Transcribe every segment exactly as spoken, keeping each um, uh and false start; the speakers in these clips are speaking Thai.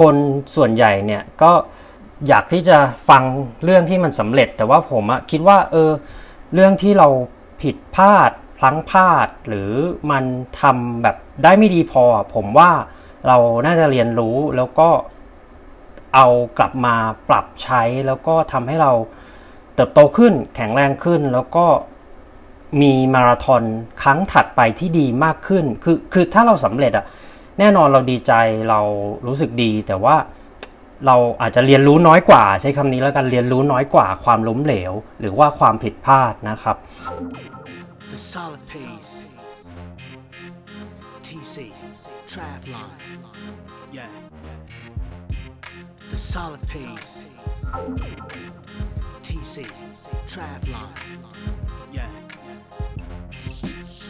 คนส่วนใหญ่เนี่ยก็อยากที่จะฟังเรื่องที่มันสำเร็จแต่ว่าผมอะคิดว่าเออเรื่องที่เราผิดพลาดพลั้งพลาดหรือมันทำแบบได้ไม่ดีพอผมว่าเราน่าจะเรียนรู้แล้วก็เอากลับมาปรับใช้แล้วก็ทำให้เราเติบโตขึ้นแข็งแรงขึ้นแล้วก็มีมาราธอนครั้งถัดไปที่ดีมากขึ้นคือคือถ้าเราสำเร็จอะแน่นอนเราดีใจเรารู้สึกดีแต่ว่าเราอาจจะเรียนรู้น้อยกว่าใช้คำนี้แล้วกันเรียนรู้น้อยกว่าความล้มเหลวหรือว่าความผิดพลาดนะครับ The Solid Pace ที ซี Triathlon Yeah The Solid Pace ที ซี Triathlon Yeah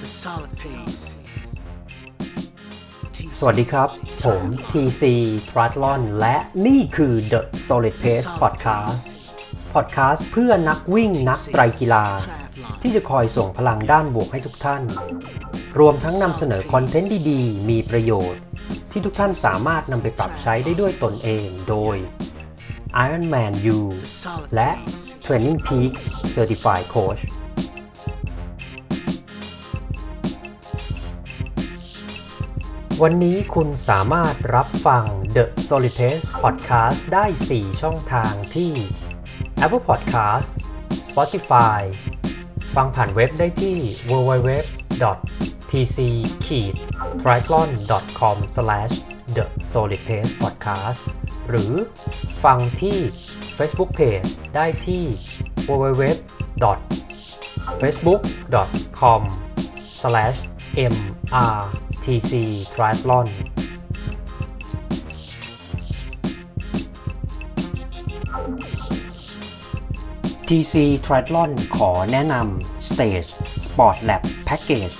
The Solid Pace สวัสดีครับผม ที ซี Triathlon และนี่คือ The Solid Pace Podcast Podcast เพื่อนักวิ่งนักไตรกีฬาที่จะคอยส่งพลังด้านบวกให้ทุกท่านรวมทั้งนำเสนอคอนเทนต์ดีๆมีประโยชน์ที่ทุกท่านสามารถนำไปปรับใช้ได้ด้วยตนเองโดย Iron Man U และ TrainingPeaks Certified Coachวันนี้คุณสามารถรับฟัง The Solid Pace Podcast ได้สี่ช่องทางที่ Apple Podcast Spotify ฟังผ่านเว็บได้ที่ ดับเบิลยู ดับเบิลยู ดับเบิลยู ดอท ที ซี ไทรแอธลอน ดอท คอม สแลช เดอะ โซลิด เพซ พอดแคสต์ หรือฟังที่ Facebook Page ได้ที่ ดับเบิลยู ดับเบิลยู ดับเบิลยู ดอท เฟซบุ๊ก ดอท คอม สแลช เอ็ม อาร์ ที ซี ไทรแอธลอน ที ซี Triathlon ขอแนะนำ Stage Sport Lab Package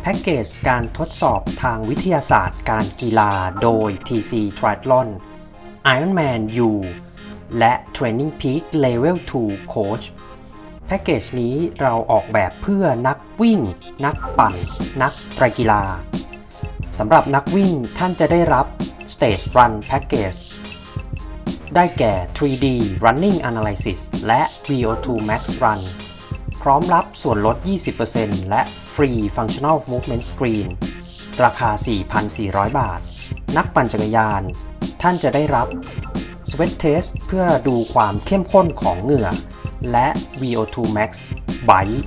แพ็คเกจการทดสอบทางวิทยาศาสตร์การกีฬาโดย ที ซี Triathlon Iron Man U และ Training Peak Level ทู Coach แพ็คเกจนี้เราออกแบบเพื่อนักวิ่งนักปั่นนักไตรกีฬาสำหรับนักวิ่งท่านจะได้รับ Stage Run Packageได้แก่ ทรี ดี Running Analysis และ วี โอ ทู Max Run พร้อมรับส่วนลด ยี่สิบเปอร์เซ็นต์ และฟรี Functional Movement Screen ราคา สี่พันสี่ร้อย บาทนักปั่นจักรยานท่านจะได้รับ Sweat Test เพื่อดูความเข้มข้นของเหงื่อและ วี โอ ทู Max Bike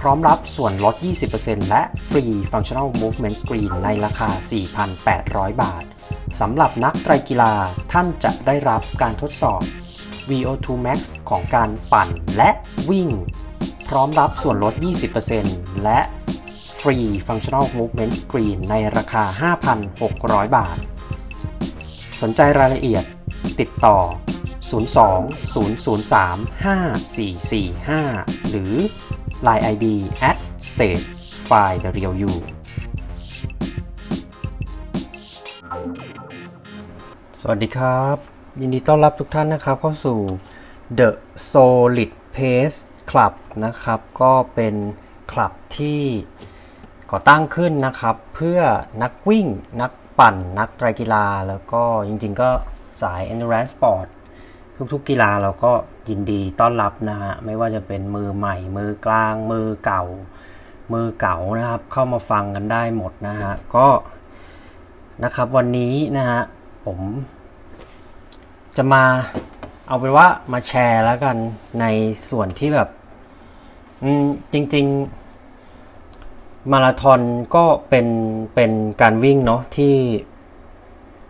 พร้อมรับส่วนลด ยี่สิบเปอร์เซ็นต์ และฟรี Functional Movement Screen ในราคา สี่พันแปดร้อย บาทสำหรับนักไตรกีฬาท่านจะได้รับการทดสอบ วี โอ ทู Max ของการปั่นและวิ่งพร้อมรับส่วนลด ยี่สิบเปอร์เซ็นต์ และฟรี Functional Movement Screen ในราคา ห้าพันหกร้อย บาทสนใจรายละเอียดติดต่อ ศูนย์ สอง ศูนย์ ศูนย์ สาม ห้า สี่ สี่ ห้า หรือ ไลน์ ไอ ดี แอท สเตจ ไฟว์ เดอะ เรียล ยูสวัสดีครับยินดีต้อนรับทุกท่านนะครับเข้าสู่ The Solid Pace Club นะครับก็เป็นคลับที่ก่อตั้งขึ้นนะครับเพื่อนักวิ่งนักปั่นนักไตรกีฬาแล้วก็จริงๆก็สาย Endurance Sport ทุกๆกีฬาเราก็ยินดีต้อนรับนะฮะไม่ว่าจะเป็นมือใหม่มือกลางมือเก่ามือเก่านะครับเข้ามาฟังกันได้หมดนะฮะก็นะครับวันนี้นะฮะผมจะมาเอาเป็นว่ามาแชร์แล้วกันในส่วนที่แบบอืมจริงๆมาราธอนก็เป็นเป็นการวิ่งเนาะที่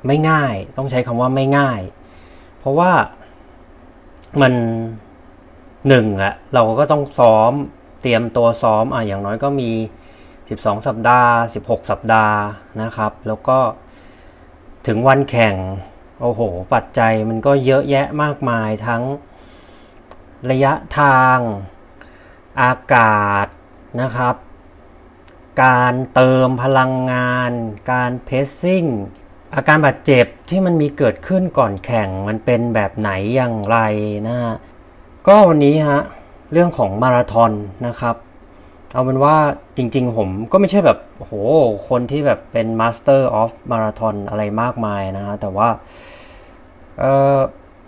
ไม่ง่ายต้องใช้คำว่าไม่ง่ายเพราะว่ามันหนึ่งอะเราก็ต้องซ้อมเตรียมตัวซ้อมอ่ะอย่างน้อยก็มีสิบสองสัปดาห์สิบหกสัปดาห์นะครับแล้วก็ถึงวันแข่งโอ้โหปัจจัยมันก็เยอะแยะมากมายทั้งระยะทางอากาศนะครับการเติมพลังงานการเพสซิ่งอาการบาดเจ็บที่มันมีเกิดขึ้นก่อนแข่งมันเป็นแบบไหนอย่างไรนะฮะก็วันนี้ฮะเรื่องของมาราธอนนะครับเอาเป็นว่าจริงๆผมก็ไม่ใช่แบบโอ้โหคนที่แบบเป็น Master of Marathon อะไรมากมายนะฮะแต่ว่า เอ่อ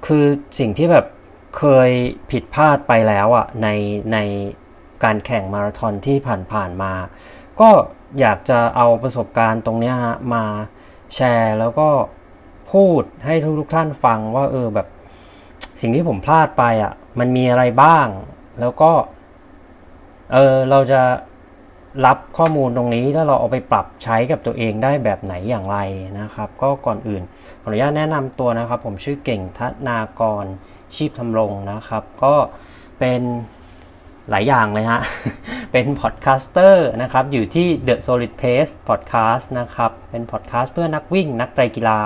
คือสิ่งที่แบบเคยผิดพลาดไปแล้วอ่ะในในการแข่งมาราธอนที่ผ่านๆมาก็อยากจะเอาประสบการณ์ตรงนี้ฮะมาแชร์แล้วก็พูดให้ทุกๆท่านฟังว่าเออแบบสิ่งที่ผมพลาดไปอ่ะมันมีอะไรบ้างแล้วก็เออเราจะรับข้อมูลตรงนี้แล้วเราเอาไปปรับใช้กับตัวเองได้แบบไหนอย่างไรนะครับก็ก่อนอื่นขออนุญาตแนะนำตัวนะครับผมชื่อเก่งธนากรชีพทำรงนะครับก็เป็นหลายอย่างเลยฮะ เป็นพอดคาสเตอร์นะครับอยู่ที่ The Solid Pace Podcast นะครับเป็นพอดคาสต์เพื่อนักวิ่งนักไตรกีฬา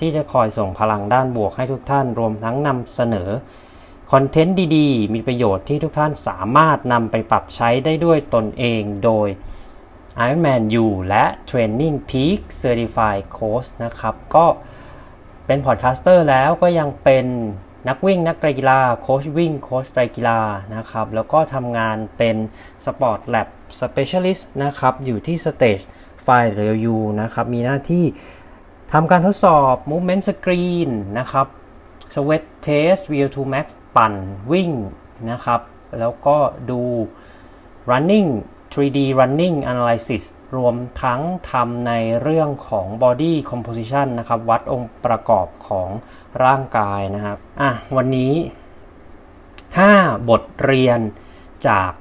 ที่จะคอยส่งพลังด้านบวกให้ทุกท่านรวมทั้งนำเสนอคอนเทนต์ดีๆมีประโยชน์ที่ทุกท่านสามารถนำไปปรับใช้ได้ด้วยตนเองโดย Iron Man U และ TrainingPeaks Certified Coach นะครับก็เป็นพอดคาสเตอร์แล้วก็ยังเป็นนักวิ่งนักไตรกีฬาโค้ชวิ่งโค้ชไตรกีฬานะครับแล้วก็ทำงานเป็น Sport Lab Specialist นะครับอยู่ที่ Stage Sport Lab นะครับมีหน้าที่ทำการทดสอบ Movement Screen นะครับ Sweat Test วี โอ ทู Max ปั่นวิ่งนะครับแล้วก็ดู Running ทรี ดี Running Analysis รวมทั้งทำในเรื่องของ Body Composition นะครับวัดองค์ประกอบของร่างกายนะครับอ่ะวันนี้ห้าบทเรียนจาก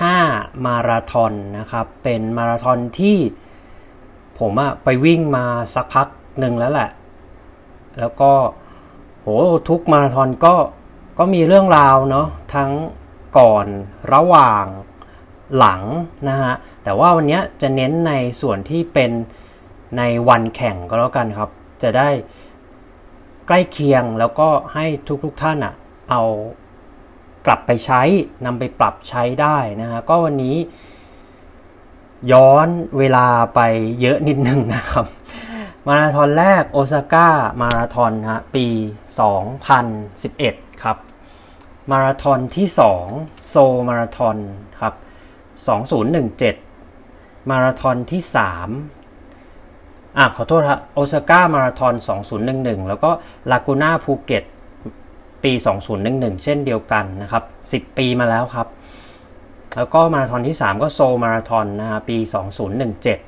ห้ามาราธอนนะครับเป็นมาราธอนที่ผมอะไปวิ่งมาสักพักหนึ่งแล้วแหละแล้วก็โหทุกมาราธอนก็ก็มีเรื่องราวเนาะทั้งก่อนระหว่างหลังนะฮะแต่ว่าวันนี้จะเน้นในส่วนที่เป็นในวันแข่งก็แล้วกันครับจะได้ใกล้เคียงแล้วก็ให้ทุกทุกท่านอ่ะเอากลับไปใช้นำไปปรับใช้ได้นะฮะก็วันนี้ย้อนเวลาไปเยอะนิดนึงนะครับมาราธอนแรกโอซาก้ามาราธอนฮะปีสองพันสิบเอ็ดครับมาราธอนที่สองโซลมาราธอนครับสองพันสิบเจ็ดมาราธอนที่สามอ่ะขอโทษครับโอซาก้ามาราธอนสองพันสิบเอ็ดแล้วก็ลากูน่าภูเก็ตปีสองพันสิบเอ็ดเช่นเดียวกันนะครับสิบปีมาแล้วครับแล้วก็มาราธอนที่สามก็โซลมาราธอนนะฮะปีสองพันสิบเจ็ด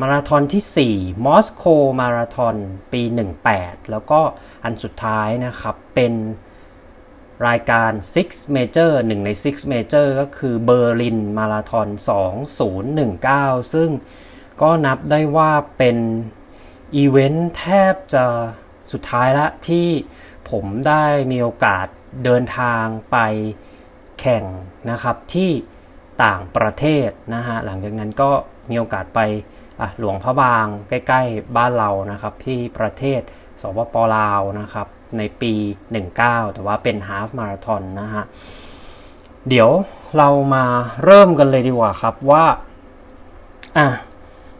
มาราธอนที่สี่มอสโกมาราธอนปีสิบแปดแล้วก็อันสุดท้ายนะครับเป็นรายการซิกซ์ Major หนึ่งในซิกซ์ Major ก็คือเบอร์ลินมาราธอนสองพันสิบเก้าซึ่งก็นับได้ว่าเป็นอีเวนต์แทบจะสุดท้ายละที่ผมได้มีโอกาสเดินทางไปแข่งนะครับที่ต่างประเทศนะฮะหลังจากนั้นก็มีโอกาสไปอ่ะหลวงพระบางใกล้ๆบ้านเรานะครับที่ประเทศสปป.ลาวนะครับในปีสิบเก้าแต่ว่าเป็นฮาล์ฟมาราธอนนะฮะเดี๋ยวเรามาเริ่มกันเลยดีกว่าครับว่าอ่ะ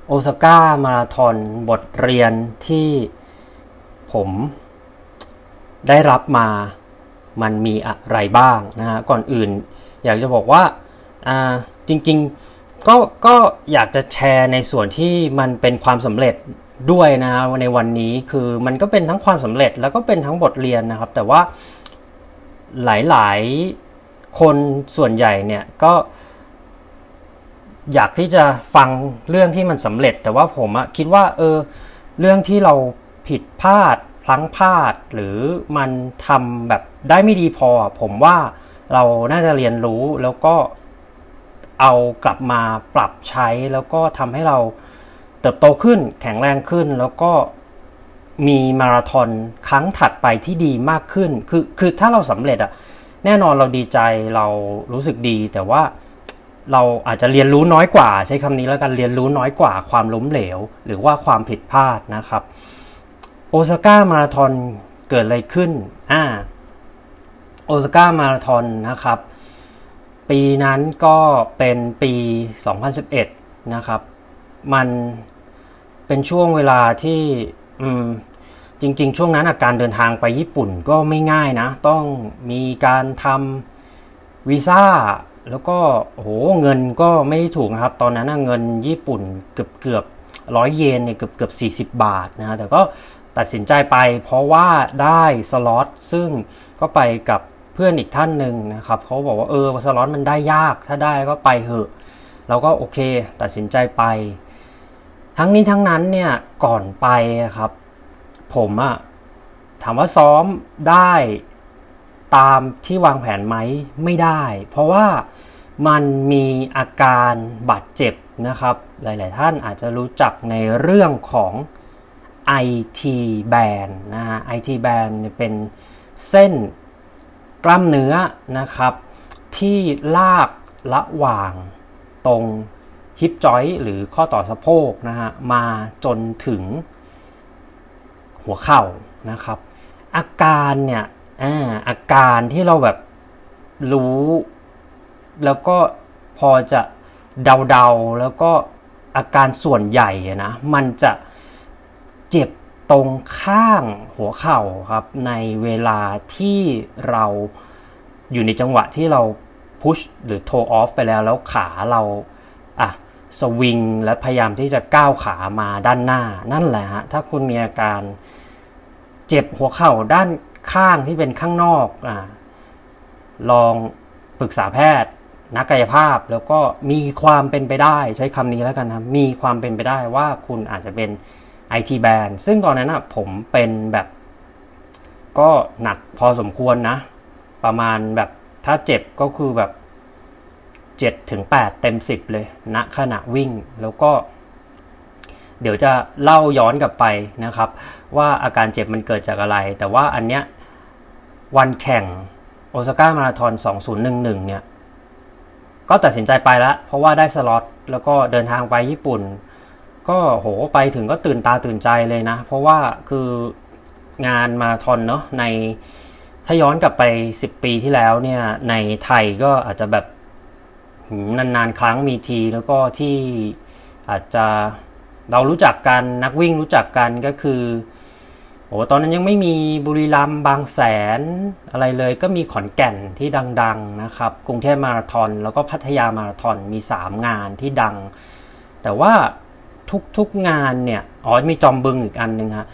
โอซาก้ามาราธอนบทเรียนที่ผมได้รับมามันมีอะไรบ้างนะฮะก่อนอื่นอยากจะบอกว่าอ่าจริงๆก็ก็อยากจะแชร์ในส่วนที่มันเป็นความสำเร็จด้วยนะในวันนี้คือมันก็เป็นทั้งความสำเร็จแล้วก็เป็นทั้งบทเรียนนะครับแต่ว่าหลายๆคนส่วนใหญ่เนี่ยก็อยากที่จะฟังเรื่องที่มันสำเร็จแต่ว่าผมอะคิดว่าเออเรื่องที่เราผิดพลาดพลั้งพลาดหรือมันทำแบบได้ไม่ดีพอผมว่าเราน่าจะเรียนรู้แล้วก็เอากลับมาปรับใช้แล้วก็ทำให้เราเติบโตขึ้นแข็งแรงขึ้นแล้วก็มีมาราธอนครั้งถัดไปที่ดีมากขึ้นคือคือถ้าเราสำเร็จอะแน่นอนเราดีใจเรารู้สึกดีแต่ว่าเราอาจจะเรียนรู้น้อยกว่าใช้คำนี้แล้วกันเรียนรู้น้อยกว่าความล้มเหลวหรือว่าความผิดพลาดนะครับโอซาก้ามาราธอนเกิดอะไรขึ้นอ่าโอซาก้ามาราธอนนะครับปีนั้นก็เป็นปีสองพันสิบเอ็ดนะครับมันเป็นช่วงเวลาที่อืมจริงๆช่วงนั้นการเดินทางไปญี่ปุ่นก็ไม่ง่ายนะต้องมีการทำวีซ่าแล้วก็โหเงินก็ไม่ได้ถูกนะครับตอนนั้นเงินญี่ปุ่นเกือบๆร้อยเยนเนี่ยเกือบๆสี่สิบบาทนะแต่ก็ ตัดสินใจไปเพราะว่าได้สล็อตซึ่งก็ไปกับเพื่อนอีกท่านหนึ่งนะครับเขาบอกว่าเออสล็อตมันได้ยากถ้าได้ก็ไปเถอะเราก็โอเคตัดสินใจไปทั้งนี้ทั้งนั้นเนี่ยก่อนไปครับผมอะถามว่าซ้อมได้ตามที่วางแผนไหมไม่ได้เพราะว่ามันมีอาการบาดเจ็บนะครับหลายๆท่านอาจจะรู้จักในเรื่องของ ไอ ที band นะฮะ ไอ ที band เป็นเส้นกล้ามเนื้อนะครับที่ลากระหว่างตรงฮิปจอยหรือข้อต่อสะโพกนะฮะมาจนถึงหัวเข่านะครับอาการเนี่ยอ่าอาการที่เราแบบรู้แล้วก็พอจะเดาๆแล้วก็อาการส่วนใหญ่นะมันจะเจ็บตรงข้างหัวเข่าครับในเวลาที่เราอยู่ในจังหวะที่เราพุชหรือโทออฟไปแล้วแล้วขาเราอ่ะสวิงและพยายามที่จะก้าวขามาด้านหน้านั่นแหละฮะถ้าคุณมีอาการเจ็บหัวเข่าด้านข้างที่เป็นข้างนอกอ่ะลองปรึกษาแพทย์นักกายภาพแล้วก็มีความเป็นไปได้ใช้คำนี้แล้วกันนะมีความเป็นไปได้ว่าคุณอาจจะเป็น ไอ ที band ซึ่งตอนนั้นนะผมเป็นแบบก็หนักพอสมควรนะประมาณแบบถ้าเจ็บก็คือแบบเจ็ดถึงแปดเต็มสิบเลยณขณะวิ่งแล้วก็เดี๋ยวจะเล่าย้อนกลับไปนะครับว่าอาการเจ็บมันเกิดจากอะไรแต่ว่าอันเนี้ยวันแข่งโอซาก้ามาราธอนสองพันสิบเอ็ดเนี่ยก็ตัดสินใจไปแล้วเพราะว่าได้สล็อตแล้วก็เดินทางไปญี่ปุ่นก็โหไปถึงก็ตื่นตาตื่นใจเลยนะเพราะว่าคืองานมาราธอนเนาะในถ้าย้อนกลับไปสิบปีที่แล้วเนี่ยในไทยก็อาจจะแบบนานๆครั้งมีทีแล้วก็ที่อาจจะเรารู้จักกันนักวิ่งรู้จักกันก็คือโอ้ตอนนั้นยังไม่มีบุรีรัมย์บางแสนอะไรเลยก็มีขอนแก่นที่ดังๆนะครับกรุงเทพมาราธอนแล้วก็พัทยามาราธอนมีสามงานที่ดังแต่ว่าทุกๆงานเนี่ยอ๋อมีจอมบึงอีกอันนึงฮะ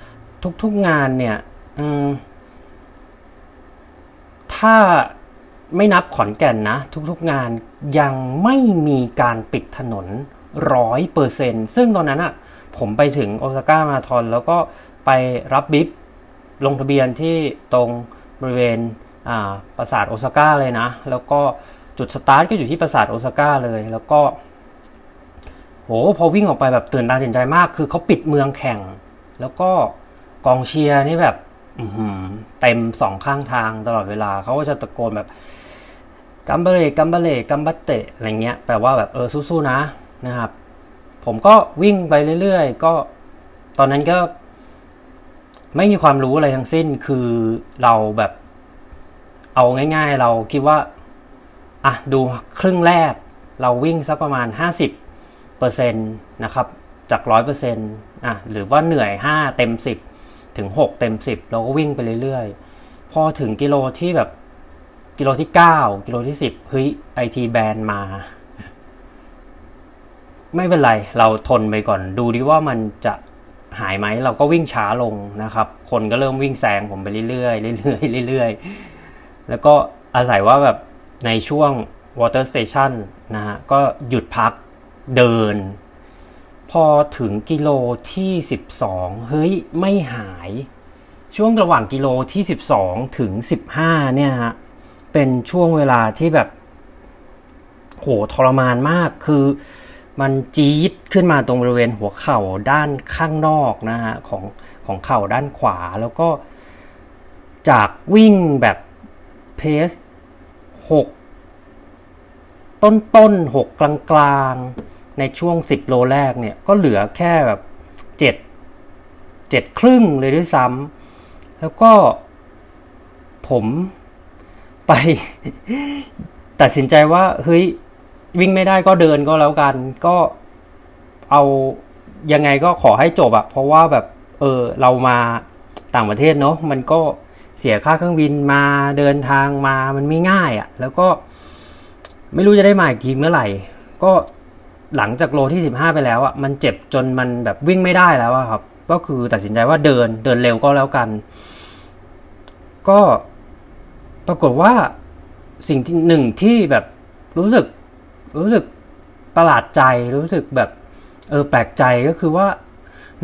ทุกๆงานเนี่ยอืมถ้าไม่นับขอนแก่นนะทุกๆงานยังไม่มีการปิดถนน ร้อยเปอร์เซ็นต์ ซึ่งตอนนั้นอ่ะผมไปถึงโอซาก้ามาราธอนแล้วก็ไปรับบิ๊บลงทะเบียนที่ตรงบริเวณอ่าปราสาทโอซาก้าเลยนะแล้วก็จุดสตาร์ทก็อยู่ที่ปราสาทโอซาก้าเลยแล้วก็โหพอวิ่งออกไปแบบตื่นตาตื่นใจมากคือเขาปิดเมืองแข่งแล้วก็กองเชียร์นี่แบบเต็มสองข้างทางตลอดเวลาเขาก็จะตะโกนแบบกัมเบเลกัมเบเลกัมบัตเตะอะไรเงี้ยแปลว่าแบบเออสู้ๆนะนะครับผมก็วิ่งไปเรื่อยๆก็ตอนนั้นก็ไม่มีความรู้อะไรทั้งสิ้นคือเราแบบเอาง่ายๆเราคิดว่าอ่ะดูครึ่งแรกเราวิ่งสักประมาณ ห้าสิบเปอร์เซ็นต์ นะครับจาก ร้อยเปอร์เซ็นต์ อ่ะหรือว่าเหนื่อยห้าเต็มสิบถึงหกเต็มสิบเราก็วิ่งไปเรื่อยๆพอถึงกิโลที่แบบกิโลที่เก้ากิโลที่สิบเฮ้ย ไอ ที band มาไม่เป็นไรเราทนไปก่อนดูดิว่ามันจะหายไหมเราก็วิ่งช้าลงนะครับคนก็เริ่มวิ่งแซงผมไปเรื่อยๆเรื่อยๆเรื่อยๆแล้วก็อาศัยว่าแบบในช่วง water station นะฮะก็หยุดพักเดินพอถึงกิโลที่สิบสองเฮ้ยไม่หายช่วงระหว่างกิโลที่สิบสองถึงสิบห้าเนี่ยฮะเป็นช่วงเวลาที่แบบโหทรมานมากคือมันจี๊ดขึ้นมาตรงบริเวณหัวเข่าด้านข้างนอกนะฮะของของเข่าด้านขวาแล้วก็จากวิ่งแบบเพสหกต้นๆหกกลางๆในช่วงสิบโลแรกเนี่ยก็เหลือแค่แบบเจ็ด เจ็ดครึ่งเลยด้วยซ้ำแล้วก็ผมไปตัดสินใจว่าเฮ้ยวิ่งไม่ได้ก็เดินก็แล้วกันก็เอายังไงก็ขอให้จบอะเพราะว่าแบบเออเรามาต่างประเทศเนาะมันก็เสียค่าเครื่องบินมาเดินทางมามันไม่ง่ายอะแล้วก็ไม่รู้จะได้มาอีกทีเมื่อไหร่ก็หลังจากโลที่สิบห้าไปแล้วอะมันเจ็บจนมันแบบวิ่งไม่ได้แล้วอะครับ ก็คือตัดสินใจว่าเดินเดินเร็วก็แล้วกันก็ปรากฏว่าสิ่งที่หนึ่งที่แบบรู้สึกรู้สึกประหลาดใจรู้สึกแบบเออแปลกใจก็คือว่า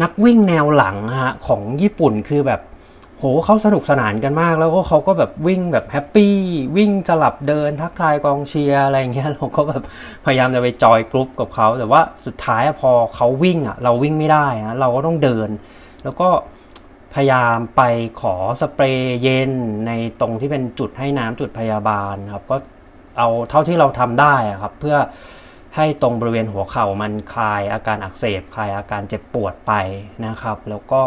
นักวิ่งแนวหลังฮะของญี่ปุ่นคือแบบโหเขาสนุกสนานกันมากแล้วก็เขาก็แบบวิ่งแบบแฮปปี้วิ่งสลับเดินทักทายกองเชียร์อะไรอย่างเงี้ยเราก็แบบพยายามจะไปจอยกรุ๊ปกับเขาแต่ว่าสุดท้ายพอเขาวิ่งอ่ะเราวิ่งไม่ได้ฮะเราก็ต้องเดินแล้วก็พยายามไปขอสเปรย์เย็นในตรงที่เป็นจุดให้น้ำจุดพยาบาลครับก็เอาเท่าที่เราทำได้ครับเพื่อให้ตรงบริเวณหัวเข่ามันคลายอาการอักเสบคลายอาการเจ็บปวดไปนะครับแล้วก็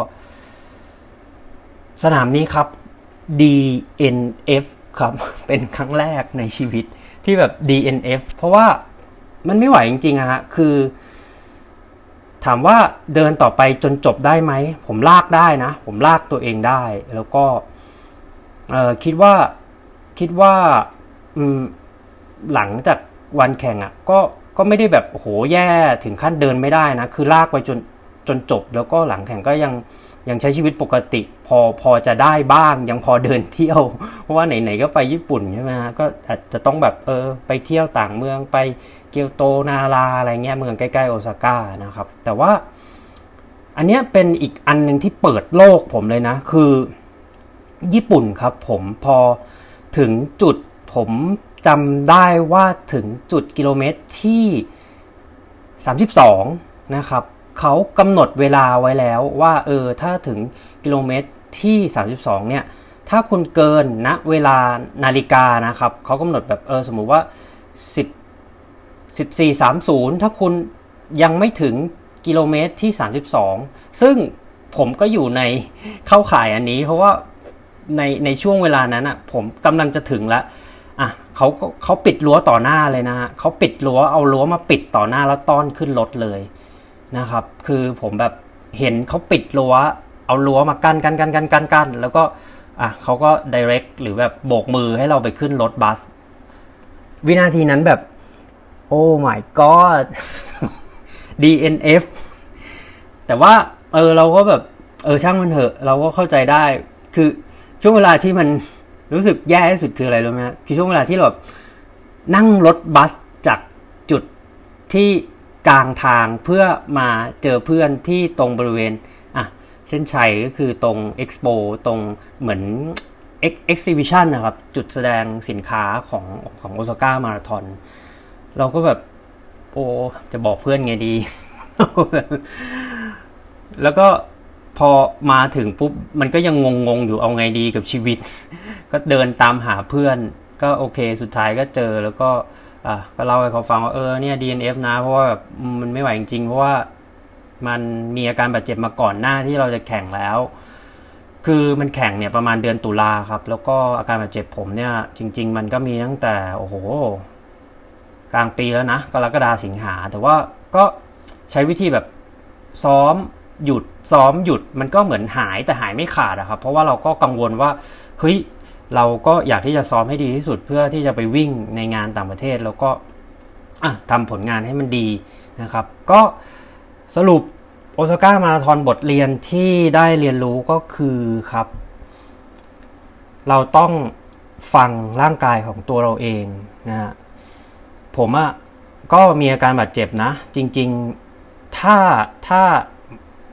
สนามนี้ครับ ดี เอ็น เอฟ ครับเป็นครั้งแรกในชีวิตที่แบบ ดี เอ็น เอฟ เพราะว่ามันไม่ไหวจริงๆฮะคือถามว่าเดินต่อไปจนจบได้ไหมผมลากได้นะผมลากตัวเองได้แล้วก็เอ่อคิดว่าคิดว่าอืมหลังจากวันแข่งอ่ะก็ก็ไม่ได้แบบโหแย่ถึงขั้นเดินไม่ได้นะคือลากไปจนจนจบแล้วก็หลังแข่งก็ยังยังใช้ชีวิตปกติพอพอจะได้บ้างยังพอเดินเที่ยวเพราะว่าไหนๆก็ไปญี่ปุ่นใช่ไหมฮะก็อาจจะต้องแบบเออไปเที่ยวต่างเมืองไปเกียวโตนาราอะไรเงี้ยเมืองใกล้ๆโอซาก้านะครับแต่ว่าอันเนี้ยเป็นอีกอันนึงที่เปิดโลกผมเลยนะคือญี่ปุ่นครับผมพอถึงจุดผมจำได้ว่าถึงจุดกิโลเมตรที่สามสิบสองนะครับเขากำหนดเวลาไว้แล้วว่าเออถ้าถึงกิโลเมตรที่สามสิบสองเนี่ยถ้าคุณเกินณเวลานาฬิกานะครับเขากำหนดแบบเออสมมุติว่าสิบ สิบสี่ สามสิบถ้าคุณยังไม่ถึงกิโลเมตรที่สามสิบสองซึ่งผมก็อยู่ในเข้าข่ายอันนี้เพราะว่าในในช่วงเวลานั้นอ่ะผมกำลังจะถึงแล้วอ่ะเขาเขาปิดรั้วต่อหน้าเลยนะฮะเขาปิดรั้วเอารั้วมาปิดต่อหน้าแล้วต้อนขึ้นรถเลยนะครับคือผมแบบเห็นเขาปิดรั้วเอารั้วมากั้นกั้นกั้นกั้นกั้นกั้นแล้วก็อ่ะเขาก็ direct หรือแบบโบกมือให้เราไปขึ้นรถบัสวินาทีนั้นแบบโอ้ my god ดี เอ็น เอฟ แต่ว่าเออเราก็แบบเออช่างมันเถอะเราก็เข้าใจได้คือช่วงเวลาที่มันรู้สึกแย่ที่สุดคืออะไรรู้ไหมคือช่วงเวลาที่เราแบบนั่งรถบัสจากจุดที่กลางทางเพื่อมาเจอเพื่อนที่ตรงบริเวณอ่ะเส้นชัยก็คือตรง Expo ตรงเหมือน Exhibition นะครับจุดแสดงสินค้าของของโอซาก้ามาราธอนเราก็แบบโอ้จะบอกเพื่อนไงดี แล้วก็พอมาถึงปุ๊บมันก็ยังงงๆอยู่เอาไงดีกับชีวิต ก็เดินตามหาเพื่อนก็โอเคสุดท้ายก็เจอแล้วก็อ่ะก็เล่าให้เขาฟังว่าเออเนี่ย ดี เอ็น เอฟ นะเพราะว่าแบบมันไม่ไหวจริงๆเพราะว่ามันมีอาการบาดเจ็บมาก่อนหน้าที่เราจะแข่งแล้วคือมันแข่งเนี่ยประมาณเดือนตุลาครับแล้วก็อาการบาดเจ็บผมเนี่ยจริงๆมันก็มีตั้งแต่โอ้โหกลางปีแล้วนะกรกฎาคมสิงหาแต่ว่าก็ใช้วิธีแบบซ้อมหยุดซ้อมหยุดมันก็เหมือนหายแต่หายไม่ขาดอะครับเพราะว่าเราก็กังวลว่าเฮ้ยเราก็อยากที่จะซ้อมให้ดีที่สุดเพื่อที่จะไปวิ่งในงานต่างประเทศแล้วก็อ่ะทำผลงานให้มันดีนะครับก็สรุปโอซาก้ามาราธอนบทเรียนที่ได้เรียนรู้ก็คือครับเราต้องฟังร่างกายของตัวเราเองนะฮะผมอ่ะก็มีอาการบาดเจ็บนะจริงๆถ้าถ้า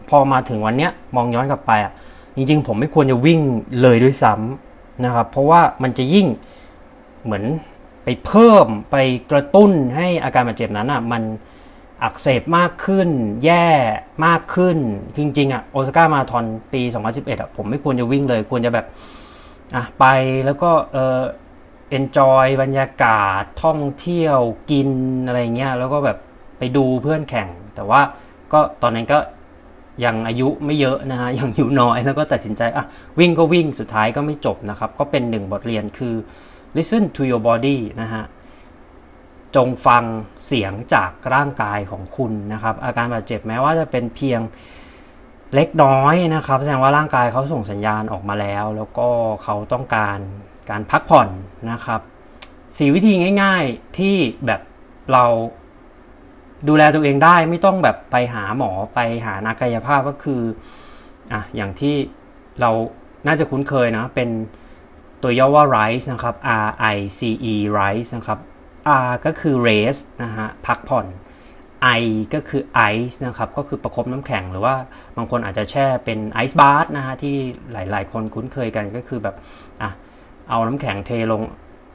พอมาถึงวันเนี้ยมองย้อนกลับไปอ่ะจริงๆผมไม่ควรจะวิ่งเลยด้วยซ้ำนะครับเพราะว่ามันจะยิ่งเหมือนไปเพิ่มไปกระตุ้นให้อาการบาดเจ็บนั้นอ่ะมันอักเสบมากขึ้นแย่มากขึ้นจริงๆอ่ะโอซาก้ามาราธอนปีสองพันสิบเอ็ดอ่ะผมไม่ควรจะวิ่งเลยควรจะแบบอ่ะไปแล้วก็เออenjoy บรรยากาศท่องเที่ยวกินอะไรเงี้ยแล้วก็แบบไปดูเพื่อนแข่งแต่ว่าก็ตอนนั้นก็ยังอายุไม่เยอะนะฮะยังอยู่น้อยแล้วก็ตัดสินใจอ่ะวิ่งก็วิ่งสุดท้ายก็ไม่จบนะครับก็เป็นหนึ่งบทเรียนคือ listen to your body นะฮะจงฟังเสียงจากร่างกายของคุณนะครับอาการบาดเจ็บแม้ว่าจะเป็นเพียงเล็กน้อยนะครับแสดงว่าร่างกายเขาส่งสัญญาณออกมาแล้วแล้วก็เขาต้องการการพักผ่อนนะครับสี่วิธีง่ายๆที่แบบเราดูแลตัวเองได้ไม่ต้องแบบไปหาหมอไปหานักกายภาพก็คือ อ่ะอย่างที่เราน่าจะคุ้นเคยนะเป็นตัวย่อว่า Rice นะครับ R I C E Rice นะครับ R ก็คือ Rest นะฮะพักผ่อน I ก็คือ Ice นะครับก็คือประคบน้ำแข็งหรือว่าบางคนอาจจะแช่เป็น Ice Bath นะฮะที่หลายๆคนคุ้นเคยกันก็คือแบบอ่ะเอาน้ำแข็งเทลง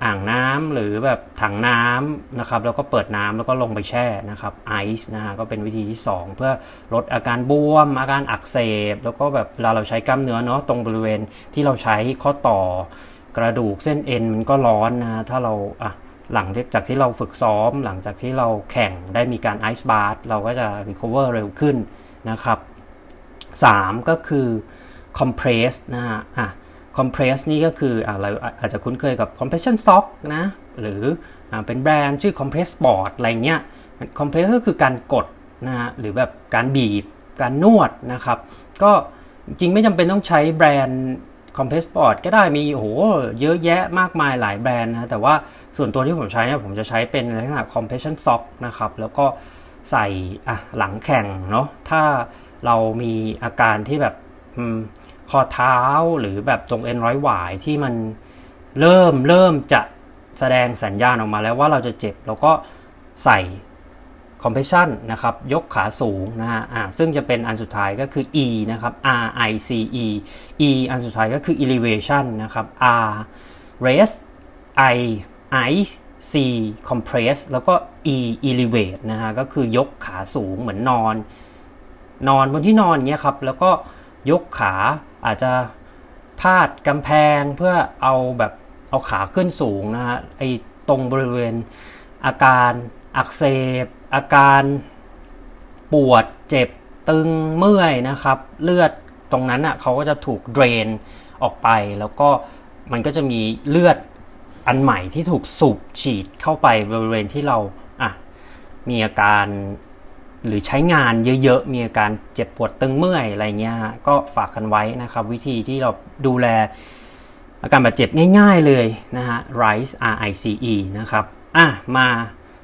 อ่างน้ำหรือแบบถังน้ำนะครับแล้วก็เปิดน้ำแล้วก็ลงไปแช่นะครับไอซ์นะฮะก็เป็นวิธีที่สองเพื่อลดอาการบวมอาการอักเสบแล้วก็แบบเราเราใช้กล้ามเนื้อเนาะตรงบริเวณที่เราใช้ข้อต่อกระดูกเส้นเอ็นมันก็ร้อนนะถ้าเราอ่ะหลังจากที่เราฝึกซ้อมหลังจากที่เราแข่งได้มีการไอซ์บาร์เราก็จะรีคอเวอร์เร็วขึ้นนะครับสามก็คือคอมเพรสนะฮะอ่ะCompress นี่ก็คืออะไรอาจจะคุ้นเคยกับ Compression Sock นะหรือเป็นแบรนด์ชื่อ Compressport อะไรเงี้ย Compress ก็คือการกดนะฮะหรือแบบการบีบการนวดนะครับก็จริงไม่จำเป็นต้องใช้แบรนด์ Compressport ก็ได้มีโอ้โหเยอะแยะมากมายหลายแบรนด์นะแต่ว่าส่วนตัวที่ผมใช้เนี่ยผมจะใช้เป็นลักษณะ Compression Sock นะครับแล้วก็ใส่อ่ะหลังแข่งเนาะถ้าเรามีอาการที่แบบอืมข้อเท้าหรือแบบตรงเอ็นร้อยหวายที่มันเริ่มเริ่มจะแสดงสัญญาณออกมาแล้วว่าเราจะเจ็บเราก็ใส่คอมเพรสชันนะครับยกขาสูงนะฮะอ่าซึ่งจะเป็นอันสุดท้ายก็คือ E นะครับ R I C E E อันสุดท้ายก็คือ elevation นะครับ R raise I I C compress แล้วก็ E elevate นะฮะก็คือยกขาสูงเหมือนนอนนอนบนที่นอนเงี้ยครับแล้วก็ยกขาอาจจะพาดกำแพงเพื่อเอาแบบเอาขาขึ้นสูงนะฮะไอ้ตรงบริเวณอาการอักเสบอาการปวดเจ็บตึงเมื่อยนะครับเลือดตรงนั้นอ่ะเขาก็จะถูกเดรนออกไปแล้วก็มันก็จะมีเลือดอันใหม่ที่ถูกสูบฉีดเข้าไปบริเวณที่เราอ่ะมีอาการหรือใช้งานเยอะๆมีอาการเจ็บปวดตึงเมื่อยอะไรเงี้ยก็ฝากกันไว้นะครับวิธีที่เราดูแลอาการบาดเจ็บง่ายๆเลยนะฮะ Rice R I C E นะครับอ่ะมา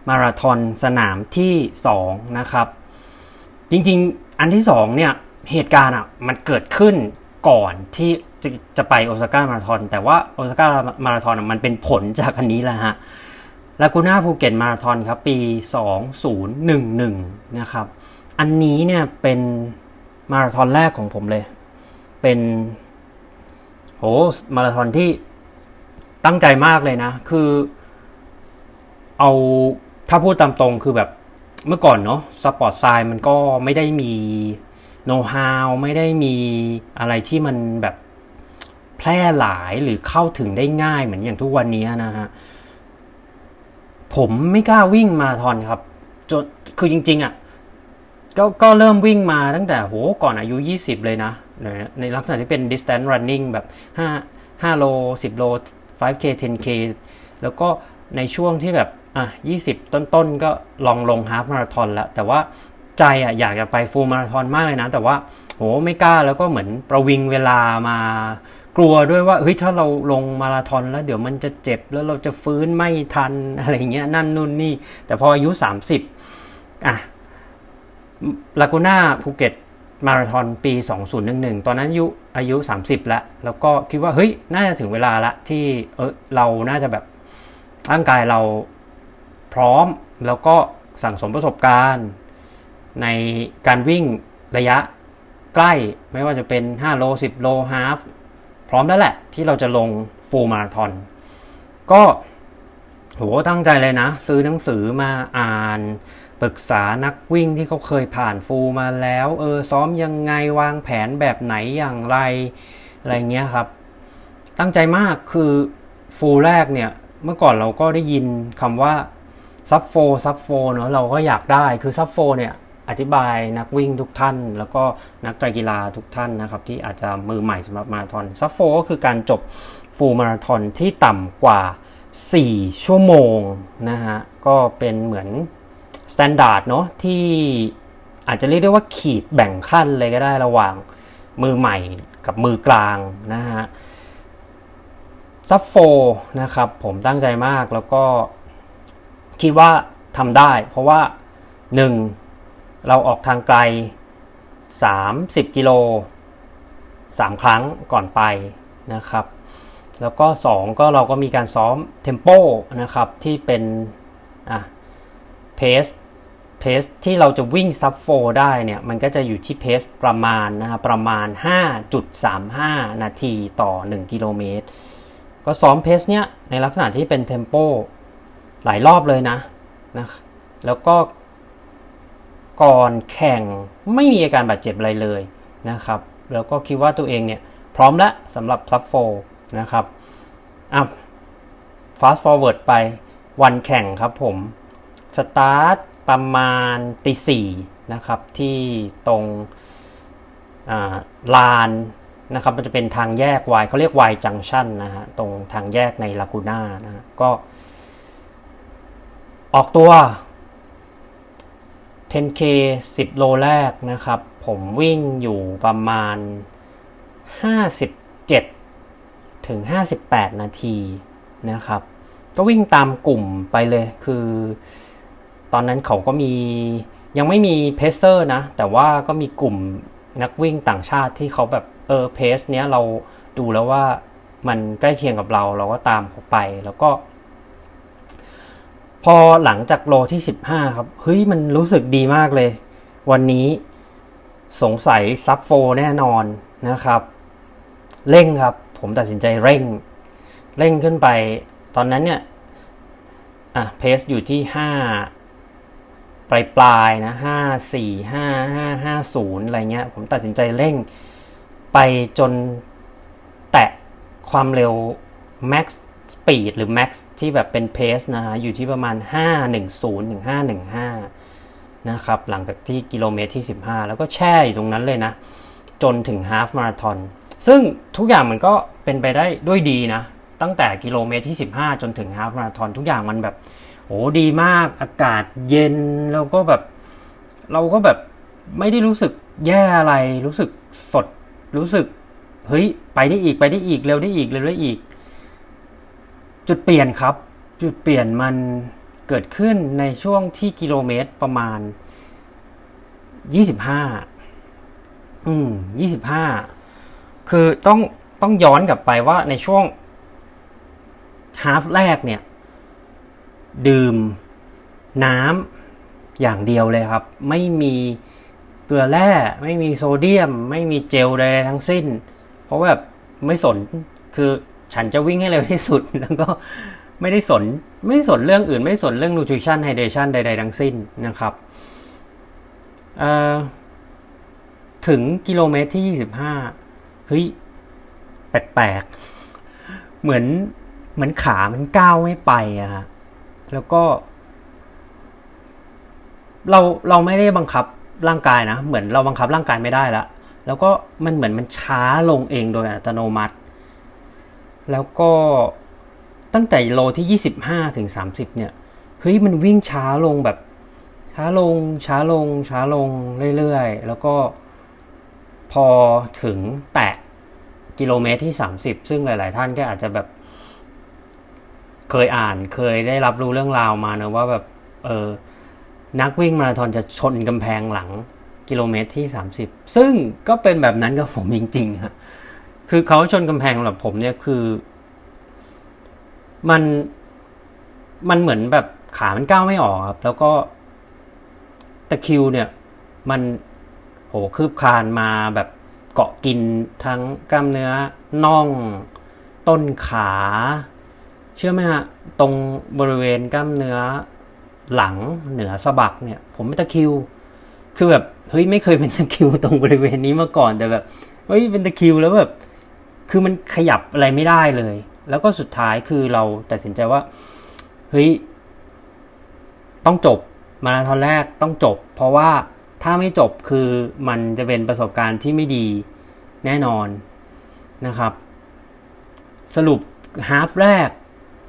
มาราธอนสนามที่สองนะครับจริงๆอันที่สองเนี่ยเหตุการณ์อ่ะมันเกิดขึ้นก่อนที่จะจะไปโอซาก้ามาราธอนแต่ว่าโอซาก้ามาราธอนมันเป็นผลจากอันนี้แหละฮะลากูน่าภูเก็ตมาราธอนครับปีสองพันสิบเอ็ดนะครับอันนี้เนี่ยเป็นมาราธอนแรกของผมเลยเป็นโหมาราธอนที่ตั้งใจมากเลยนะคือเอาถ้าพูดตามตรงคือแบบเมื่อก่อนเนาะสปอร์ตไซน์มันก็ไม่ได้มีโนว์ฮาวไม่ได้มีอะไรที่มันแบบแพร่หลายหรือเข้าถึงได้ง่ายเหมือนอย่างทุกวันนี้นะฮะผมไม่กล้าวิ่งมาราธอนครับจนคือจริงๆอ่ะก็ก็เริ่มวิ่งมาตั้งแต่โหก่อนอายุยี่สิบเลยนะในลักษณะที่เป็น distance running แบบห้า ห้าโลสิบโล ไฟว์เค เท็นเค แล้วก็ในช่วงที่แบบอ่ะยี่สิบต้นๆก็ลองลงฮาล์ฟมาราธอนละแต่ว่าใจอ่ะอยากจะไปฟูลมาราธอนมากเลยนะแต่ว่าโหไม่กล้าแล้วก็เหมือนประวิงเวลามากลัวด้วยว่าเฮ้ยถ้าเราลงมาราธอนแล้วเดี๋ยวมันจะเจ็บแล้วเราจะฟื้นไม่ทันอะไรเงี้ยนั่นนู่นนี่แต่พออายุสามสิบอ่ะลากูน่าภูเก็ตมาราธอนปีสองพันสิบเอ็ดตอนนั้นอายุอายุสามสิบแล้วแล้วก็คิดว่าเฮ้ยน่าจะถึงเวลาละที่เออเราน่าจะแบบร่างกายเราพร้อมแล้วก็สั่งสมประสบการณ์ในการวิ่งระยะใกล้ไม่ว่าจะเป็นห้าโลสิบโลฮาล์ฟพร้อมแล้วแหละที่เราจะลงฟูลมาราธอนก็โหตั้งใจเลยนะซื้อหนังสือมาอ่านปรึกษานักวิ่งที่เขาเคยผ่านฟูลมาแล้วเออซ้อมยังไงวางแผนแบบไหนอย่างไรอะไรเงี้ยครับตั้งใจมากคือฟูลแรกเนี่ยเมื่อก่อนเราก็ได้ยินคำว่าซับโฟซับโฟเนอะเราก็อยากได้คือซับโฟเนี่ยอธิบายนักวิ่งทุกท่านแล้วก็นักไตรกีฬาทุกท่านนะครับที่อาจจะมือใหม่สำหรับมาราธอนซับโฟก็คือการจบฟูลมาราธอนที่ต่ำกว่าสี่ชั่วโมงนะฮะก็เป็นเหมือนสแตนดาร์ดเนาะที่อาจจะเรียกได้ว่าขีดแบ่งขั้นเลยก็ได้ระหว่างมือใหม่กับมือกลางนะฮะซับโฟนะครับผมตั้งใจมากแล้วก็คิดว่าทำได้เพราะว่าหนึ่งเราออกทางไกลสามสิบกิโล สามครั้งก่อนไปนะครับแล้วก็สองก็เราก็มีการซ้อมเทมโปนะครับที่เป็นอ่ะเพสเพสที่เราจะวิ่งซับโฟได้เนี่ยมันก็จะอยู่ที่เพสประมาณนะครับประมาณ ห้าจุดสามห้า นาทีต่อหนึ่งกิโลเมตรก็ซ้อมเพสเนี้ยในลักษณะที่เป็นเทมโปหลายรอบเลยนะนะแล้วก็ก่อนแข่งไม่มีอาการบาดเจ็บอะไรเลยนะครับแล้วก็คิดว่าตัวเองเนี่ยพร้อมแล้วสำหรับซับโฟนะครับอ่ะ fast forward ไปวันแข่งครับผมสตาร์ทประมาณตีสี่นะครับที่ตรงอ่าลานนะครับมันจะเป็นทางแยกวายเขาเรียกวายจังชั่นนะฮะตรงทางแยกในลากูน่านะก็ออกตัว สิบเค สิบโลแรกนะครับผมวิ่งอยู่ประมาณห้าสิบเจ็ดถึงห้าสิบแปดนาทีนะครับก็วิ่งตามกลุ่มไปเลยคือตอนนั้นเขาก็มียังไม่มีเพเซอร์นะแต่ว่าก็มีกลุ่มนักวิ่งต่างชาติที่เขาแบบเออเพสเนี้ยเราดูแล้วว่ามันใกล้เคียงกับเราเราก็ตามเขาไปแล้วก็พอหลังจากโลที่สิบห้าครับเฮ้ยมันรู้สึกดีมากเลยวันนี้สงสัยซับโฟแน่นอนนะครับเร่งครับผมตัดสินใจเร่งเร่งขึ้นไปตอนนั้นเนี่ยอ่ะเพสอยู่ที่ห้าปลายปลายนะห้าสี่ห้าห้าห้าศูนย์อะไรเงี้ยผมตัดสินใจเร่งไปจนแตะความเร็ว max speed หรือ max ที่แบบเป็น pace นะฮะอยู่ที่ประมาณห้าร้อยสิบถึงห้าร้อยสิบห้านะครับหลังจากที่กิโลเมตรที่สิบห้าแล้วก็แช่อยู่ตรงนั้นเลยนะจนถึง half marathon ซึ่งทุกอย่างมันก็เป็นไปได้ด้วยดีนะตั้งแต่กิโลเมตรที่สิบห้าจนถึง half marathon ทุกอย่างมันแบบโอ้ดีมากอากาศเย็นแล้วก็แบบเราก็แบบไม่ได้รู้สึกแย่อะไรรู้สึกสดรู้สึกเฮ้ยไปได้อีกไปได้อีกเร็วได้อีกเร็วได้อีกจุดเปลี่ยนครับจุดเปลี่ยนมันเกิดขึ้นในช่วงที่กิโลเมตรประมาณยี่สิบห้าอืมยี่สิบห้าคือต้องต้องย้อนกลับไปว่าในช่วงฮาล์ฟแรกเนี่ยดื่มน้ำอย่างเดียวเลยครับไม่มีเกลือแร่ไม่มีโซเดียมไม่มีเจลใดๆทั้งสิ้นเพราะแบบไม่สนคือฉันจะวิ่งให้เร็วที่สุดแล้วก็ไม่ได้สนไม่ได้สนเรื่องอื่นไม่ได้สนเรื่องนูทริชั่นไฮเดรชั่นใดๆทั้งสิ้นนะครับเอ่อถึงกิโลเมตรที่ยี่สิบห้าเฮ้ยแปลกๆเหมือนเหมือนขามันก้าวไม่ไปอะฮะแล้วก็เราเราไม่ได้บังคับร่างกายนะเหมือนเราบังคับร่างกายไม่ได้ละแล้วก็มันเหมือนมันช้าลงเองโดยอัตโนมัติแล้วก็ตั้งแต่โลที่ยี่สิบห้าถึงสามสิบเนี่ยเฮ้ยมันวิ่งช้าลงแบบช้าลงช้าลงช้าลงเรื่อยๆแล้วก็พอถึงแตะกิโลเมตรที่สามสิบซึ่งหลายๆท่านก็อาจจะแบบเคยอ่านเคยได้รับรู้เรื่องราวมาเนอะว่าแบบเออนักวิ่งมาราธอนจะชนกำแพงหลังกิโลเมตรที่สามสิบซึ่งก็เป็นแบบนั้นกับผมจริงๆฮะคือเขาชนกำแพงสำหรับผมเนี่ยคือมันมันเหมือนแบบขามันก้าวไม่ออกครับแล้วก็ตะคริวเนี่ยมันโหคืบคานมาแบบเกาะกินทั้งกล้ามเนื้อน่องต้นขาเชื่อไหมฮะตรงบริเวณกล้ามเนื้อหลังเหนือสะบักเนี่ยผมเป็นตะคริวคือแบบเฮ้ยไม่เคยเป็นตะคริวตรงบริเวณนี้มาก่อนแต่แบบเฮ้ยเป็นตะคริวแล้วแบบคือมันขยับอะไรไม่ได้เลยแล้วก็สุดท้ายคือเราตัดสินใจว่าเฮ้ยต้องจบมาราธอนแรกต้องจบเพราะว่าถ้าไม่จบคือมันจะเป็นประสบการณ์ที่ไม่ดีแน่นอนนะครับสรุปฮาล์ฟแรก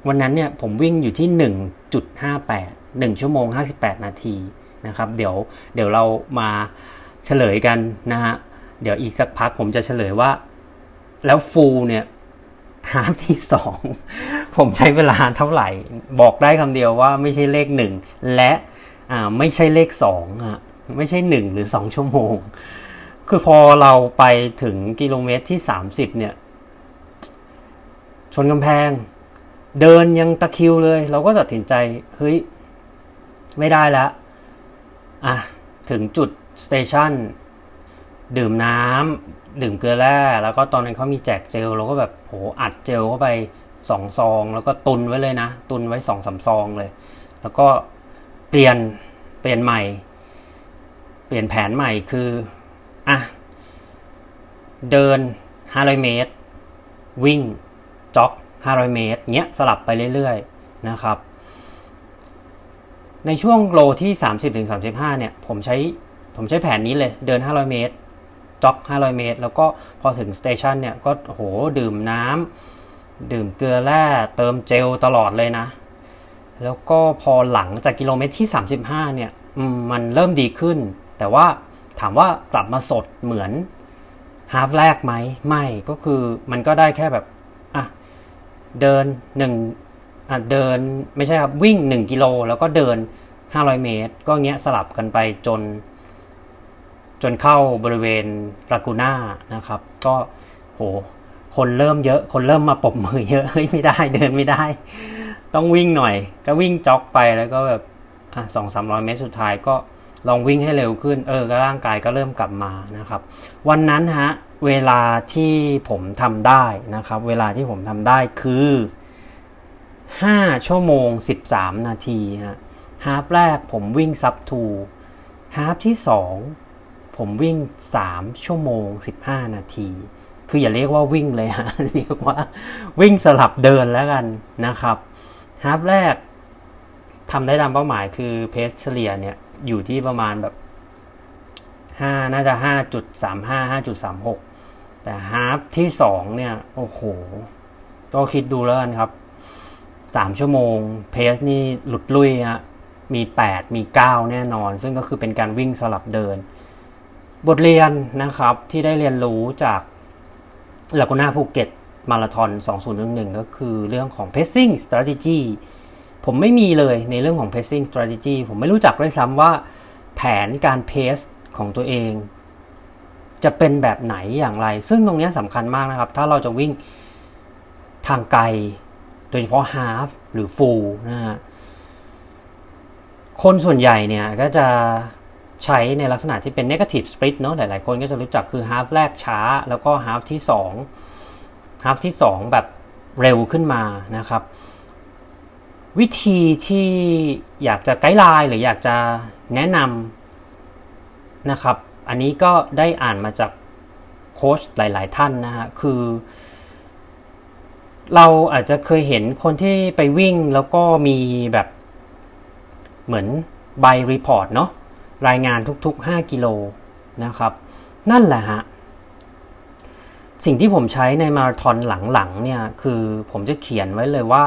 วันนั้นเนี่ยผมวิ่งอยู่ที่ หนึ่งจุดห้าแปด หนึ่งชั่วโมงห้าสิบแปดนาทีนะครับเดี๋ยวเดี๋ยวเรามาเฉลยกันนะฮะเดี๋ยวอีกสักพักผมจะเฉลยว่าแล้วฟูลเนี่ยฮาล์ฟที่สอง ผมใช้เวลาเท่าไหร่บอกได้คำเดียวว่าไม่ใช่เลขหนึ่งและอ่าไม่ใช่เลขสองฮะไม่ใช่หนึ่งหรือสองชั่วโมง คือพอเราไปถึงกิโลเมตรที่สามสิบเนี่ยชนกำแพงเดินยังตะคริวเลยเราก็ตัดสินใจเฮ้ยไม่ได้แล้วอ่ะถึงจุดสเตชันดื่มน้ำดื่มเกลือแร่แล้วก็ตอนนั้นเขามีแจกเจลเราก็แบบโหอัดเจลเข้าไปสองซองแล้วก็ตุนไว้เลยนะตุนไว้ สองถึงสาม ซองเลยแล้วก็เปลี่ยนเปลี่ยนใหม่เปลี่ยนแผนใหม่คืออ่ะเดินห้าร้อยเมตรวิ่งจ็อกห้าร้อยเมตรเงี้ยสลับไปเรื่อยๆนะครับในช่วงโลที่ สามสิบถึงสามสิบห้า เนี่ยผมใช้ผมใช้แผนนี้เลยเดินห้าร้อยเมตรจ็อกห้าร้อยเมตรแล้วก็พอถึงสเตชันเนี่ยก็โหดื่มน้ำดื่มเกลือแร่เติมเจลตลอดเลยนะแล้วก็พอหลังจากกิโลเมตรที่สามสิบห้าเนี่ยมันเริ่มดีขึ้นแต่ว่าถามว่ากลับมาสดเหมือนฮาล์ฟแรกไหมไม่ก็คือมันก็ได้แค่แบบอ่ะเดินหนึ่งอ่ะเดินไม่ใช่ครับวิ่งหนึ่งกิโลแล้วก็เดินห้าร้อยเมตรก็เงี้ยสลับกันไปจนจนเข้าบริเวณลากูน่านะครับก็โหคนเริ่มเยอะคนเริ่มมาปรบมือเยอะเฮ้ยไม่ได้เดินไม่ได้ต้องวิ่งหน่อยก็วิ่งจ็อกไปแล้วก็แบบอ่ะ สองถึงสามร้อย เมตรสุดท้ายก็ลองวิ่งให้เร็วขึ้นเออก็ร่างกายก็เริ่มกลับมานะครับวันนั้นฮะเวลาที่ผมทำได้นะครับเวลาที่ผมทำได้คือห้าชั่วโมงสิบสามนาทีฮะฮาล์ฟแรกผมวิ่งซับสองฮาล์ฟที่สองผมวิ่งสามชั่วโมงสิบห้านาทีคืออย่าเรียกว่าวิ่งเลยฮะเรียกว่าวิ่งสลับเดินแล้วกันนะครับฮาล์ฟแรกทำได้ตามเป้าหมายคือเพสเฉลี่ยเนี่ยอยู่ที่ประมาณแบบห้าน่าจะ ห้าจุดสามห้า ห้าจุดสามหก แต่ฮาล์ฟที่สองเนี่ยโอ้โหก็คิดดูแล้วกันครับสามชั่วโมงเพสนี่หลุดลุ่ยฮะมีแปดมีเก้าแน่นอนซึ่งก็คือเป็นการวิ่งสลับเดินบทเรียนนะครับที่ได้เรียนรู้จากลากูน่าภูเก็ตมาราธอนสองพันสิบเอ็ดก็คือเรื่องของ pacing strategyผมไม่มีเลยในเรื่องของ pacing strategy ผมไม่รู้จักด้วยซ้ำว่าแผนการเพสของตัวเองจะเป็นแบบไหนอย่างไรซึ่งตรงนี้สำคัญมากนะครับถ้าเราจะวิ่งทางไกลโดยเฉพาะ half หรือ full นะฮะคนส่วนใหญ่เนี่ยก็จะใช้ในลักษณะที่เป็น negative split เนอะหลายๆคนก็จะรู้จักคือ half แรกช้าแล้วก็ half ที่สอง half ที่สองแบบเร็วขึ้นมานะครับวิธีที่อยากจะไกด์ไลน์หรืออยากจะแนะนำนะครับอันนี้ก็ได้อ่านมาจากโค้ชหลายๆท่านนะฮะคือเราอาจจะเคยเห็นคนที่ไปวิ่งแล้วก็มีแบบเหมือนใบรีพอร์ตเนาะรายงานทุกๆห้ากิโลนะครับนั่นแหละฮะสิ่งที่ผมใช้ในมาราธอนหลังๆเนี่ยคือผมจะเขียนไว้เลยว่า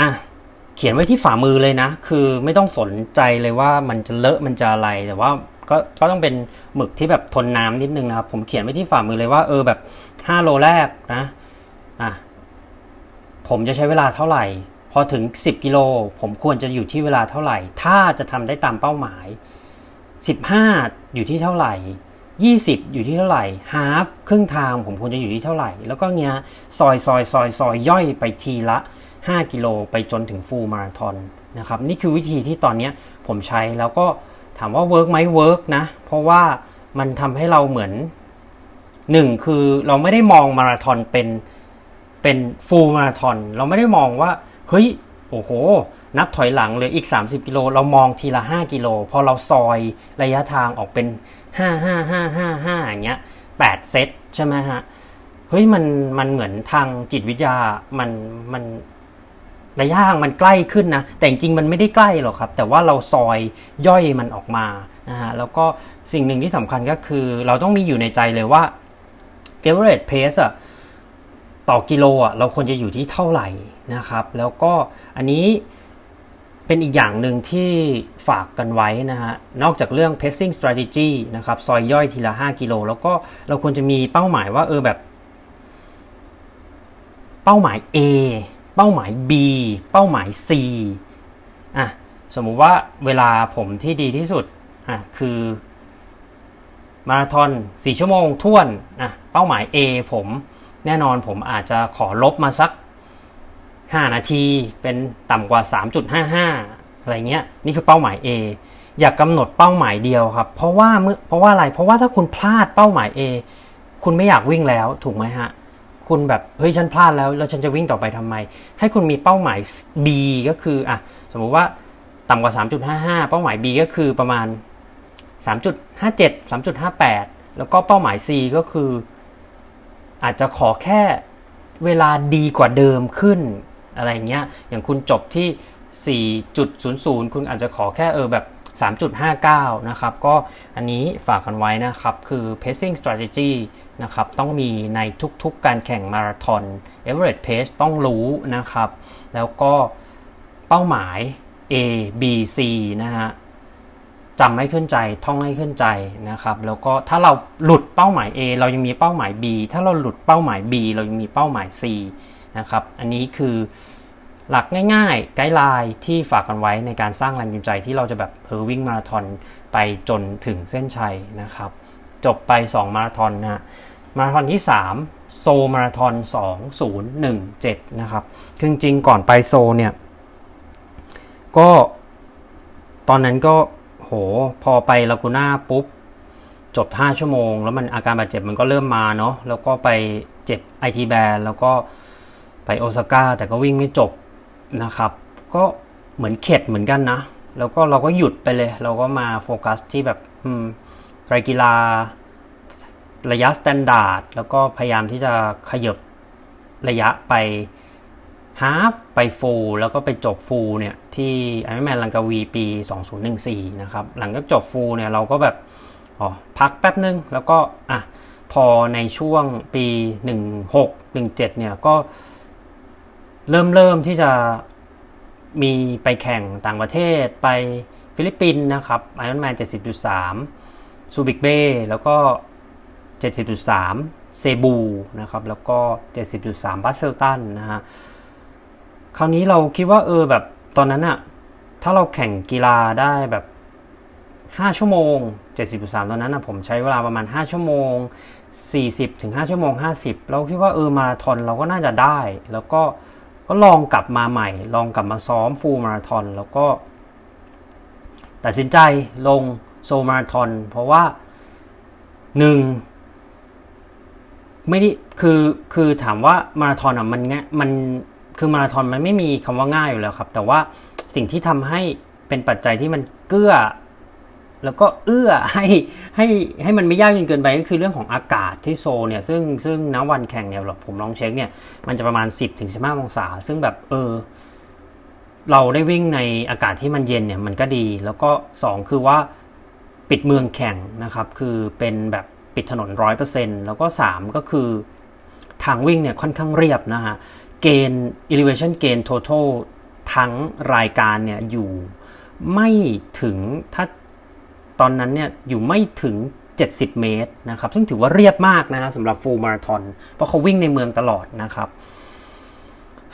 อ่ะเขียนไว้ที่ฝ่ามือเลยนะคือไม่ต้องสนใจเลยว่ามันจะเลอะมันจะอะไรแต่ว่าก็ก็ต้องเป็นหมึกที่แบบทนน้ำนิดนึงนะครับผมเขียนไว้ที่ฝ่ามือเลยว่าเออแบบห้าโลแรกนะอ่ะผมจะใช้เวลาเท่าไหร่พอถึงสิบกิโลผมควรจะอยู่ที่เวลาเท่าไหร่ถ้าจะทำได้ตามเป้าหมายสิบห้าอยู่ที่เท่าไหร่ยี่สิบอยู่ที่เท่าไหร่ฮาล์ฟครึ่งทางผมควรจะอยู่ที่เท่าไหร่แล้วก็เงี้ยซอยซอยซอยซอยย่อยไปทีละห้ากิโลไปจนถึงฟูลมาราธอนนะครับนี่คือวิธีที่ตอนนี้ผมใช้แล้วก็ถามว่าเวิร์กไหมเวิร์กนะเพราะว่ามันทำให้เราเหมือนหนึ่งคือเราไม่ได้มองมาราธอนเป็นเป็นฟูลมาราธอนเราไม่ได้มองว่าเฮ้ยโอ้โหนับถอยหลังเหลืออีกสามสิบกิโลเรามองทีละห้ากิโลพอเราซอยระยะทางออกเป็นห้า ห้า ห้า ห้า ห้าอย่างเงี้ยแปดเซตใช่ไหมฮะเฮ้ยมันมันเหมือนทางจิตวิทยามันมันระยะทางมันใกล้ขึ้นนะแต่จริงๆมันไม่ได้ใกล้หรอกครับแต่ว่าเราซอยย่อยมันออกมานะฮะแล้วก็สิ่งหนึ่งที่สำคัญก็คือเราต้องมีอยู่ในใจเลยว่า average pace อ่ะต่อกิโลอ่ะเราควรจะอยู่ที่เท่าไหร่นะครับแล้วก็อันนี้เป็นอีกอย่างหนึ่งที่ฝากกันไว้นะฮะนอกจากเรื่อง pacing strategy นะครับซอยย่อยทีละห้ากิโลแล้วก็เราควรจะมีเป้าหมายว่าเออแบบเป้าหมาย Aเป้าหมาย B เป้าหมาย C อ่ะสมมุติว่าเวลาผมที่ดีที่สุดอ่ะคือ มาราธอนสี่ชั่วโมงท่วนนะเป้าหมาย A ผมแน่นอนผมอาจจะขอลบมาสักห้านาทีเป็นต่ำกว่า สามจุดห้าห้า อะไรเงี้ยนี่คือเป้าหมาย A อย่ากำหนดเป้าหมายเดียวครับเพราะว่าเมื่อเพราะว่าอะไรเพราะว่าถ้าคุณพลาดเป้าหมาย A คุณไม่อยากวิ่งแล้วถูกไหมฮะคุณแบบเฮ้ยฉันพลาดแล้วแล้วฉันจะวิ่งต่อไปทำไมให้คุณมีเป้าหมาย B ก็คืออ่ะสมมุติว่าต่ำกว่า สามจุดห้าห้า เป้าหมาย B ก็คือประมาณ สามจุดห้าเจ็ด สามจุดห้าแปด แล้วก็เป้าหมาย C ก็คืออาจจะขอแค่เวลาดีกว่าเดิมขึ้นอะไรเงี้ยอย่างคุณจบที่ สี่จุดศูนย์ศูนย์ คุณอาจจะขอแค่เออแบบ สามจุดห้าเก้า นะครับก็อันนี้ฝากกันไว้นะครับคือ pacing strategy นะครับต้องมีในทุกๆการแข่งมาราธอน average pace ต้องรู้นะครับแล้วก็เป้าหมาย A B C นะฮะจำให้ขึ้นใจท่องให้ขึ้นใจนะครับแล้วก็ถ้าเราหลุดเป้าหมาย A เรายังมีเป้าหมาย B ถ้าเราหลุดเป้าหมาย B เรายังมีเป้าหมาย C นะครับอันนี้คือหลักง่ายๆไกด์ไลน์ที่ฝากกันไว้ในการสร้างแรงจูงใจที่เราจะแบบเออวิ่งมาราธอนไปจนถึงเส้นชัยนะครับจบไปสองมาราธอนนะมาราธอนที่สามโซมาราธอนสองพันสิบเจ็ดนะครับคือจริงๆก่อนไปโซเนี่ยก็ตอนนั้นก็โหพอไปลากูน่าปุ๊บจบห้าชั่วโมงแล้วมันอาการบาดเจ็บมันก็เริ่มมาเนาะแล้วก็ไปเจ็บ ไอ ที Band แล้วก็ไปโอซาก้าแต่ก็วิ่งไม่จบนะครับก็เหมือนเข็ดเหมือนกันนะแล้วก็เราก็หยุดไปเลยเราก็มาโฟกัสที่แบบอืมไตรกีฬาระยะสแตนดาร์ดแล้วก็พยายามที่จะขยับระยะไปฮาฟไปฟูลแล้วก็ไปจบฟูลเนี่ยที่ Iron Man ลังกาวีปีสองพันสิบสี่นะครับหลังจากจบฟูลเนี่ยเราก็แบบอ๋อพักแป๊บนึงแล้วก็อ่ะพอในช่วงปีสิบหก สิบเจ็ดเนี่ยก็เริ่มเริ่มที่จะมีไปแข่งต่างประเทศไปฟิลิปปินส์นะครับ Iron Man เจ็ดสิบจุดสาม ซูบิกเบ้แล้วก็ เจ็ดสิบจุดสาม เซบูนะครับแล้วก็ เจ็ดสิบจุดสาม บัสเซลตันนะฮะคราวนี้เราคิดว่าเออแบบตอนนั้นอะถ้าเราแข่งกีฬาได้แบบห้าชั่วโมง เจ็ดสิบจุดสาม ตอนนั้นนะผมใช้เวลาประมาณห้าชั่วโมง สี่สิบ ถึงห้าชั่วโมง ห้าสิบเราคิดว่าเออมาราธอนเราก็น่าจะได้แล้วก็ก็ลองกลับมาใหม่ลองกลับมาซ้อมฟูลมาราธอนแล้วก็ตัดสินใจลงโซมาราธอนเพราะว่าหนึ่งไม่ได้คือคือถามว่ามาราธอนอ่ะมันมันคือมาราธอนมันไม่มีคำว่าง่ายอยู่แล้วครับแต่ว่าสิ่งที่ทำให้เป็นปัจจัยที่มันเกื้อแล้วก็เอื้อให้ให้ให้มันไม่ยากจนเกินไปก็คือเรื่องของอากาศที่โซเนี่ยซึ่งซึ่งณวันแข่งเนี่ยผมลองเช็คเนี่ยมันจะประมาณ สิบถึงสิบห้า องศาซึ่งแบบเออเราได้วิ่งในอากาศที่มันเย็นเนี่ยมันก็ดีแล้วก็สองคือว่าปิดเมืองแข่งนะครับคือเป็นแบบปิดถนน หนึ่งร้อยเปอร์เซ็นต์ แล้วก็สามก็คือทางวิ่งเนี่ยค่อนข้างเรียบนะฮะเกณฑ์ elevation เกณฑ์ total ทั้งรายการเนี่ยอยู่ไม่ถึงถ้าตอนนั้นเนี่ยอยู่ไม่ถึงเจ็ดสิบเมตรนะครับซึ่งถือว่าเรียบมากนะฮะสำหรับฟูลมาราธอนเพราะเขาวิ่งในเมืองตลอดนะครับ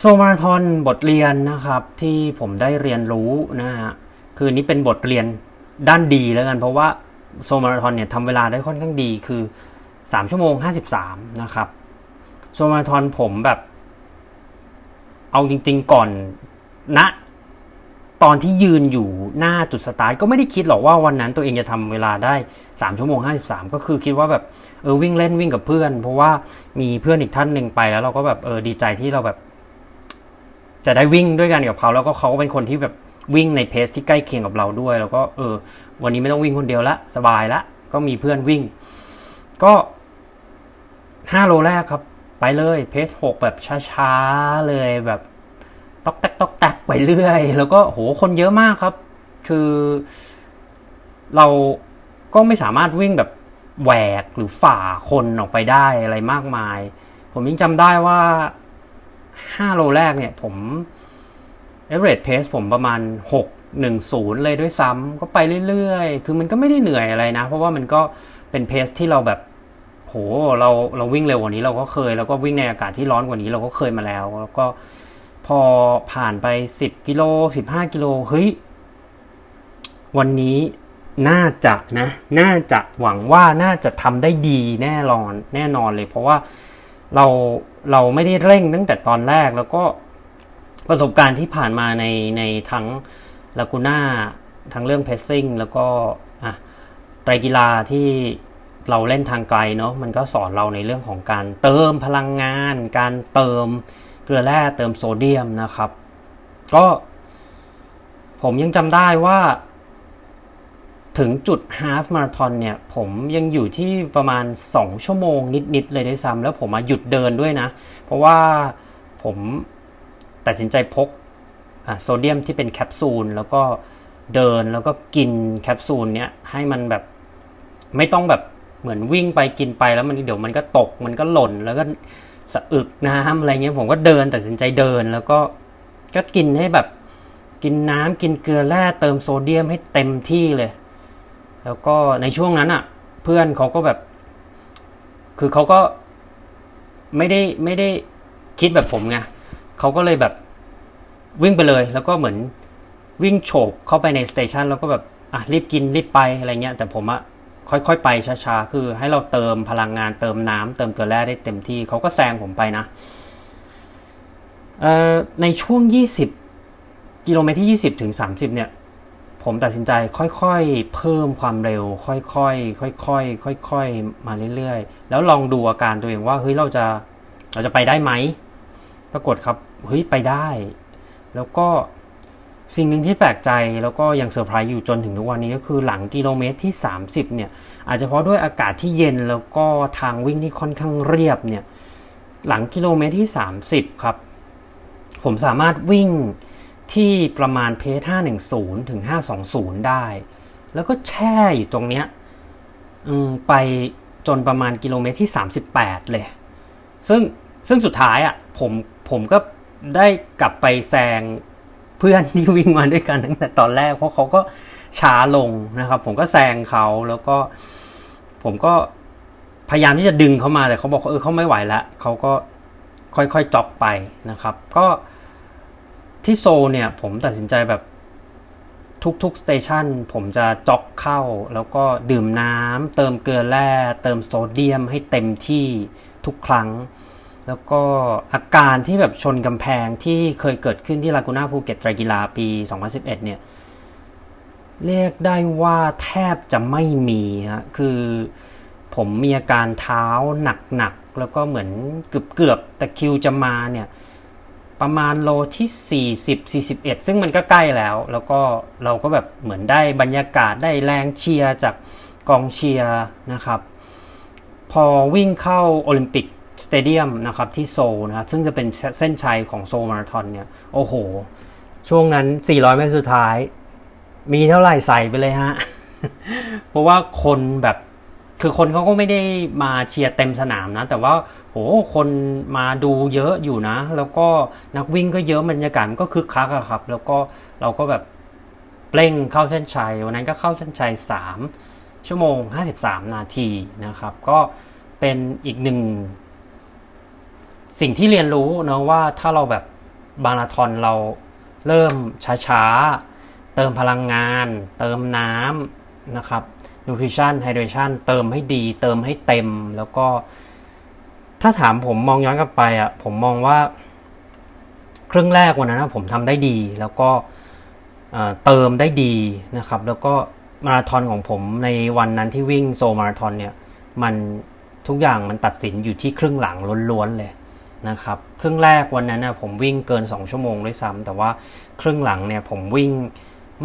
โซมาราธอนบทเรียนนะครับที่ผมได้เรียนรู้นะฮะคือนี้เป็นบทเรียนด้านดีแล้วกันเพราะว่าโซมาราธอนเนี่ยทำเวลาได้ค่อนข้างดีคือสามชั่วโมงห้าสิบสามนะครับโซมาราธอนผมแบบเอาจริงๆก่อนนะตอนที่ยืนอยู่หน้าจุดสตาร์ทก็ไม่ได้คิดหรอกว่าวันนั้นตัวเองจะทำเวลาได้สามชั่วโมงห้าสิบสามก็คือคิดว่าแบบเออวิ่งเล่นวิ่งกับเพื่อนเพราะว่ามีเพื่อนอีกท่านหนึ่งไปแล้วเราก็แบบเออดีใจที่เราแบบจะได้วิ่งด้วยกันกับเขาแล้วก็เขาก็เป็นคนที่แบบวิ่งในเพสที่ใกล้เคียงกับเราด้วยแล้วก็เออวันนี้ไม่ต้องวิ่งคนเดียวละสบายละก็มีเพื่อนวิ่งก็ห้าโลแรกครับไปเลยเพสหกแบบช้าๆเลยแบบต๊อกแต๊กต๊อกแต๊กไปเรื่อยแล้วก็โหคนเยอะมากครับคือเราก็ไม่สามารถวิ่งแบบแหวกหรือฝ่าคนออกไปได้อะไรมากมายผมยังจำได้ว่าห้าโลแรกเนี่ยผม average pace ผมประมาณหกหนึ่งศูนย์เลยด้วยซ้ำก็ไปเรื่อยๆคือมันก็ไม่ได้เหนื่อยอะไรนะเพราะว่ามันก็เป็นเพสที่เราแบบโหเราเราวิ่งเร็วกว่านี้เราก็เคยแล้วก็วิ่งในอากาศที่ร้อนกว่านี้เราก็เคยมาแล้วแล้วก็พอผ่านไปสิบกิโลสิบห้ากิโลเฮ้ยวันนี้ น่าจะนะน่าจะหวังว่าน่าจะทำได้ดีแน่นอนแน่นอนเลยเพราะว่าเราเราไม่ได้เร่งตั้งแต่ตอนแรกแล้วก็ประสบการณ์ที่ผ่านมาในในทั้งลากูน่าทั้งเรื่องเพสซิ่งแล้วก็อ่ะไตรกีฬาที่เราเล่นทางไกลเนาะมันก็สอนเราในเรื่องของการเติมพลังงานการเติมเกลือแร่เติมโซเดียมนะครับก็ผมยังจำได้ว่าถึงจุดฮาล์ฟมาราธอนเนี่ยผมยังอยู่ที่ประมาณสองชั่วโมงนิดๆเลยด้วยซ้ำแล้วผมมาหยุดเดินด้วยนะเพราะว่าผมตัดสินใจพกอ่ะโซเดียมที่เป็นแคปซูลแล้วก็เดินแล้วก็กินแคปซูลเนี้ยให้มันแบบไม่ต้องแบบเหมือนวิ่งไปกินไปแล้วมันเดี๋ยวมันก็ตกมันก็หล่นแล้วก็สะอึกน้ำอะไรเงี้ยผมก็เดินตัดสินใจเดินแล้วก็ก็กินให้แบบกินน้ำกินเกลือแร่เติมโซเดียมให้เต็มที่เลยแล้วก็ในช่วงนั้นอ่ะเพื่อนเขาก็แบบคือเขาก็ไม่ได้ไม่ได้คิดแบบผมไงเขาก็เลยแบบวิ่งไปเลยแล้วก็เหมือนวิ่งโฉบเข้าไปในสเตชันแล้วก็แบบอ่ะรีบกินรีบไปอะไรเงี้ยแต่ผมอ่ะค่อยๆไปช้าๆคือให้เราเติมพลังงานเติมน้ำเติมเกลือแร่ได้เต็มที่เขาก็แซงผมไปนะเอ่อในช่วงยี่สิบกิโลเมตรที่ยี่สิบถึงสามสิบเนี่ยผมตัดสินใจค่อยๆเพิ่มความเร็วค่อยๆค่อยๆค่อยๆมาเรื่อยๆแล้วลองดูอาการตัวเองว่าเฮ้ยเราจะเราจะไปได้ไหมปรากฏครับเฮ้ยไปได้แล้วก็สิ่งหนึ่งที่แปลกใจแล้วก็ยังเซอร์ไพรส์อยู่จนถึงทุกวันนี้ก็คือหลังกิโลเมตรที่สามสิบเนี่ยอาจจะเพราะด้วยอากาศที่เย็นแล้วก็ทางวิ่งที่ค่อนข้างเรียบเนี่ยหลังกิโลเมตรที่สามสิบครับผมสามารถวิ่งที่ประมาณเพจห้าร้อยสิบถึงห้าร้อยยี่สิบได้แล้วก็แช่อยู่ตรงเนี้ยอืมไปจนประมาณกิโลเมตรที่สามสิบแปดเลยซึ่งซึ่งสุดท้ายอ่ะผมผมก็ได้กลับไปแซงเพื่อนที่วิ่งมาด้วยกันตั้งแต่ตอนแรกเพราะเขาก็ช้าลงนะครับผมก็แซงเขาแล้วก็ผมก็พยายามที่จะดึงเขามาแต่เขาบอกเออเขาไม่ไหวแล้วเขาก็ค่อยๆจ็อกไปนะครับก็ที่โซเนี่ยผมตัดสินใจแบบทุกๆสเตชันผมจะจ็อกเข้าแล้วก็ดื่มน้ำเติมเกลือแร่เติมโซเดียมให้เต็มที่ทุกครั้งแล้วก็อาการที่แบบชนกำแพงที่เคยเกิดขึ้นที่ลากูน่าภูเก็ตไตรกีฬาปีสองพันสิบเอ็ดเนี่ยเรียกได้ว่าแทบจะไม่มีฮะคือผมมีอาการเท้าหนักๆแล้วก็เหมือนเกือบๆตะคริวจะมาเนี่ยประมาณโลที่สี่สิบ สี่สิบเอ็ดซึ่งมันก็ใกล้แล้วแล้วก็เราก็แบบเหมือนได้บรรยากาศได้แรงเชียร์จากกองเชียร์นะครับพอวิ่งเข้าโอลิมปิกสเตเดียมนะครับที่โซลนะครับซึ่งจะเป็นเส้นชัยของโซลมาราธอนเนี่ยโอ้โหช่วงนั้นสี่ร้อยเมตรสุดท้ายมีเท่าไหร่ใส่ไปเลยฮะ เพราะว่าคนแบบคือคนเขาก็ไม่ได้มาเชียร์เต็มสนามนะแต่ว่าโหคนมาดูเยอะอยู่นะแล้วก็นักวิ่งก็เยอะบรรยากาศมันก็คึกคักอะครับแล้วก็เราก็แบบเร่งเข้าเส้นชัยวันนั้นก็เข้าเส้นชัยสามชั่วโมงห้าสิบสามนาทีนะครับก็เป็นอีกหนึ่งสิ่งที่เรียนรู้เนาะว่าถ้าเราแบบมาราธอนเราเริ่มช้าๆเติมพลังงานเติมน้ำนะครับนิวทริชั่นไฮเดรชั่นเติมให้ดีเติมให้เต็มแล้วก็ถ้าถามผมมองย้อนกลับไปอ่ะผมมองว่าครึ่งแรกวันนั้นนะผมทำได้ดีแล้วก็เติมได้ดีนะครับแล้วก็มาราธอนของผมในวันนั้นที่วิ่งโซลมาราธอนเนี่ยมันทุกอย่างมันตัดสินอยู่ที่ครึ่งหลังล้วนๆเลยนะครับครึ่งแรกวันนั้นนะผมวิ่งเกินสองชั่วโมงด้วยซ้ำแต่ว่าครึ่งหลังเนี่ยผมวิ่ง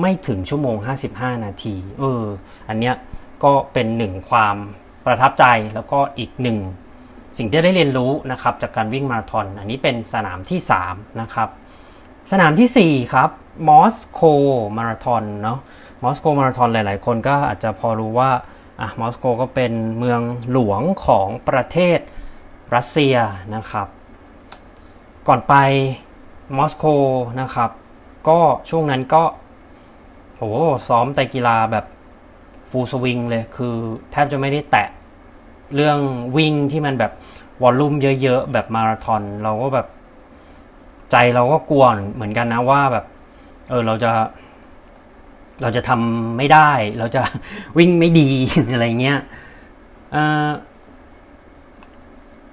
ไม่ถึงชั่วโมงห้าสิบห้านาทีเอออันเนี้ยก็เป็นหนึ่งความประทับใจแล้วก็อีกหนึ่งสิ่งที่ได้เรียนรู้นะครับจากการวิ่งมาราธอนอันนี้เป็นสนามที่สามนะครับสนามที่สี่ครับมอสโกมาราธอนเนาะมอสโกมาราธอนหลายๆคนก็อาจจะพอรู้ว่าอ่ะมอสโกก็เป็นเมืองหลวงของประเทศรัสเซียนะครับก่อนไปมอสโกนะครับก็ช่วงนั้นก็โอ้ซ้อมไตรกีฬาแบบฟูลสวิงเลยคือแทบจะไม่ได้แตะเรื่องวิ่งที่มันแบบวอลลุ่มเยอะๆแบบมาราธอนเราก็แบบใจเราก็กลัวเหมือนกันนะว่าแบบเออเราจะ เราจะทำไม่ได้เราจะวิ่งไม่ดีอะไรเงี้ย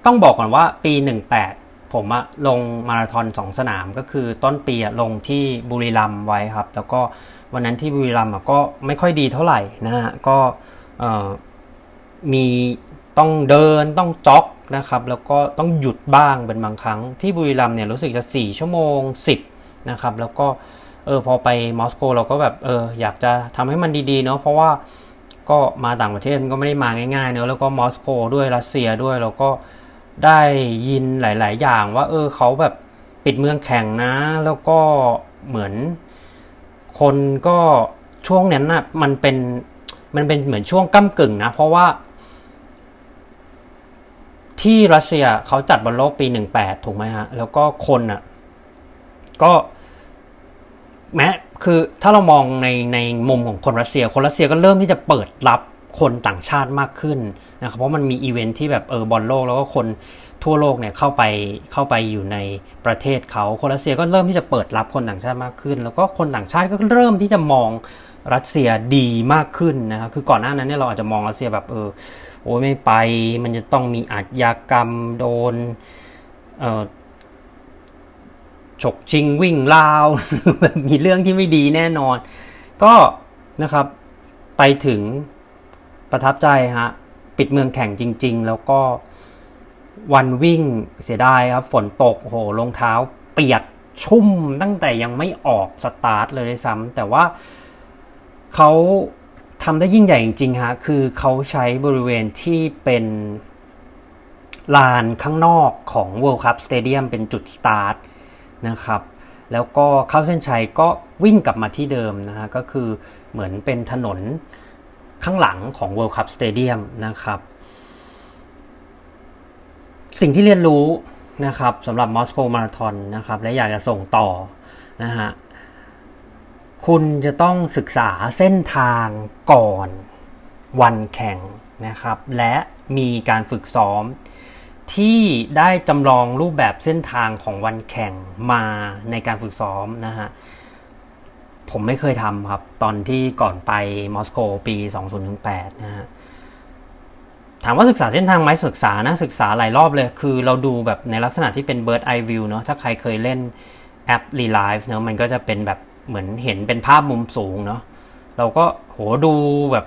ต้องบอกก่อนว่าปีสิบแปดผมอะลงมาราธอนสองสนามก็คือต้นปีอะลงที่บุรีรัมย์ไว้ครับแล้วก็วันนั้นที่บุรีรัมย์ก็ไม่ค่อยดีเท่าไหร่นะฮะก็มีต้องเดินต้องจ็อกนะครับแล้วก็ต้องหยุดบ้างเป็นบางครั้งที่บุรีรัมย์เนี่ยรู้สึกจะสี่ชั่วโมงสิบนะครับแล้วก็เออพอไปมอสโกเราก็แบบเอออยากจะทำให้มันดีๆเนาะเพราะว่าก็มาต่างประเทศมันก็ไม่ได้มาง่ายๆเนอะแล้วก็มอสโกด้วยรัสเซียด้วยแล้วก็ได้ยินหลายๆอย่างว่าเออเขาแบบปิดเมืองแข่งนะแล้วก็เหมือนคนก็ช่วงนั้นน่ะมันเป็นมันเป็นเหมือนช่วงก้ำกึ่งนะเพราะว่าที่รัสเซียเขาจัดบอลโลกปีสิบแปดถูกไหมฮะแล้วก็คนน่ะก็แม้คือถ้าเรามองในในมุมของคนรัสเซียคนรัสเซียก็เริ่มที่จะเปิดรับคนต่างชาติมากขึ้นนะครับเพราะมันมีอีเวนท์ที่แบบเออบอลโลกแล้วก็คนทั่วโลกเนี่ยเข้าไปเข้าไปอยู่ในประเทศเขาคนรัสเซียก็เริ่มที่จะเปิดรับคนต่างชาติมากขึ้นแล้วก็คนต่างชาติก็เริ่มที่จะมองรัสเซียดีมากขึ้นนะครับคือก่อนหน้านั้นเนี่ยเราอาจจะมองรัสเซียแบบเออโอ้ยไม่ไปมันจะต้องมีอาชญากรรมโดนเอ่อฉกชิงวิ่งราวมีเรื่องที่ไม่ดีแน่นอนก็นะครับไปถึงประทับใจฮะปิดเมืองแข่งจริงๆแล้วก็วันวิ่งเสียดายครับฝนตกโอ้โหรองเท้าเปียกชุ่มตั้งแต่ยังไม่ออกสตาร์ทเลยด้วยซ้ำแต่ว่าเขาทำได้ยิ่งใหญ่จริงๆฮะคือเขาใช้บริเวณที่เป็นลานข้างนอกของ World Cup Stadium เป็นจุดสตาร์ทนะครับแล้วก็เข้าเส้นชัยก็วิ่งกลับมาที่เดิมนะฮะก็คือเหมือนเป็นถนนข้างหลังของ World Cup Stadium นะครับสิ่งที่เรียนรู้นะครับสำหรับ Moscow Marathon นะครับและอยากจะส่งต่อนะฮะคุณจะต้องศึกษาเส้นทางก่อนวันแข่งนะครับและมีการฝึกซ้อมที่ได้จำลองรูปแบบเส้นทางของวันแข่งมาในการฝึกซ้อมนะฮะผมไม่เคยทำครับตอนที่ก่อนไปมอสโกปีสองพันแปดนะฮะถามว่าศึกษาเส้นทางไหมศึกษานะศึกษาหลายรอบเลยคือเราดูแบบในลักษณะที่เป็น Bird Eye View เนอะถ้าใครเคยเล่นแอป Relive เนอะมันก็จะเป็นแบบเหมือนเห็นเป็นภาพมุมสูงเนาะเราก็โหดูแบบ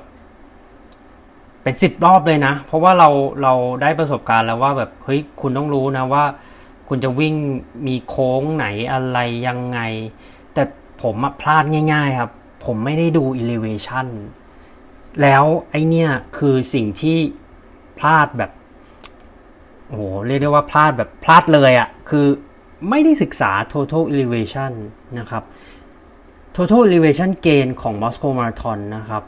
เป็นสิบรอบเลยนะเพราะว่าเราเราได้ประสบการณ์แล้วว่าแบบเฮ้ยคุณต้องรู้นะว่าคุณจะวิ่งมีโค้งไหนอะไรยังไงแต่ผมอะพลาดง่ายๆครับผมไม่ได้ดู elevation แล้วไอเนี่ยคือสิ่งที่พลาดแบบโหเรียกได้ว่าพลาดแบบพลาดเลยอะคือไม่ได้ศึกษา total elevation นะครับtotal elevation gain ของ Moscow Marathon นะครับ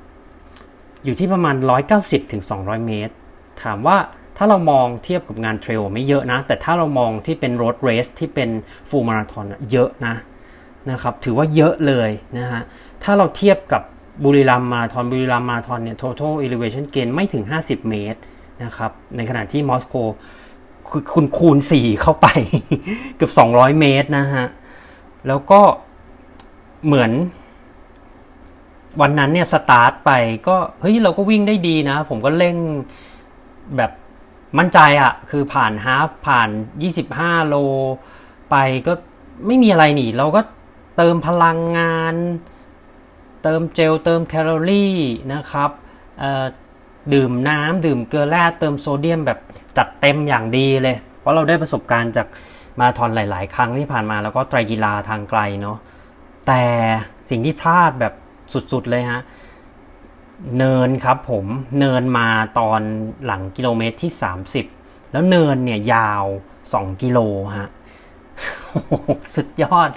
อยู่ที่ประมาณ หนึ่งร้อยเก้าสิบถึงสองร้อยเมตรถามว่าถ้าเรามองเทียบกับงานเทรลไม่เยอะนะแต่ถ้าเรามองที่เป็น road race ที่เป็น full marathon เยอะนะนะครับถือว่าเยอะเลยนะฮะถ้าเราเทียบกับบุรีรัมย์มาราธอนบุรีรัมย์มาราธอนเนี่ย total elevation gain ไม่ถึงห้าสิบเมตรนะครับในขณะที่ Moscow คุณคูณสี่เข้าไปเกือบสองร้อยเมตรนะฮะแล้วก็เหมือนวันนั้นเนี่ยสตาร์ทไปก็เฮ้ยเราก็วิ่งได้ดีนะผมก็เร่งแบบมั่นใจอะคือผ่านฮาล์ฟผ่านยี่สิบห้าโลไปก็ไม่มีอะไรหนิเราก็เติมพลังงานเติมเจลเติมแคลอรี่นะครับเอ่อดื่มน้ำดื่มเกลือแร่เติมโซเดียมแบบจัดเต็มอย่างดีเลยเพราะเราได้ประสบการณ์จากมาราธอนหลายๆครั้งที่ผ่านมาแล้วก็ไตรกีฬาทางไกลเนาะแต่สิ่งที่พลาดแบบสุดๆเลยฮะเนินครับผมเนินมาตอนหลังกิโลเมตรที่สามสิบแล้วเนินเนี่ยยาวสองกิโลฮะสุดยอด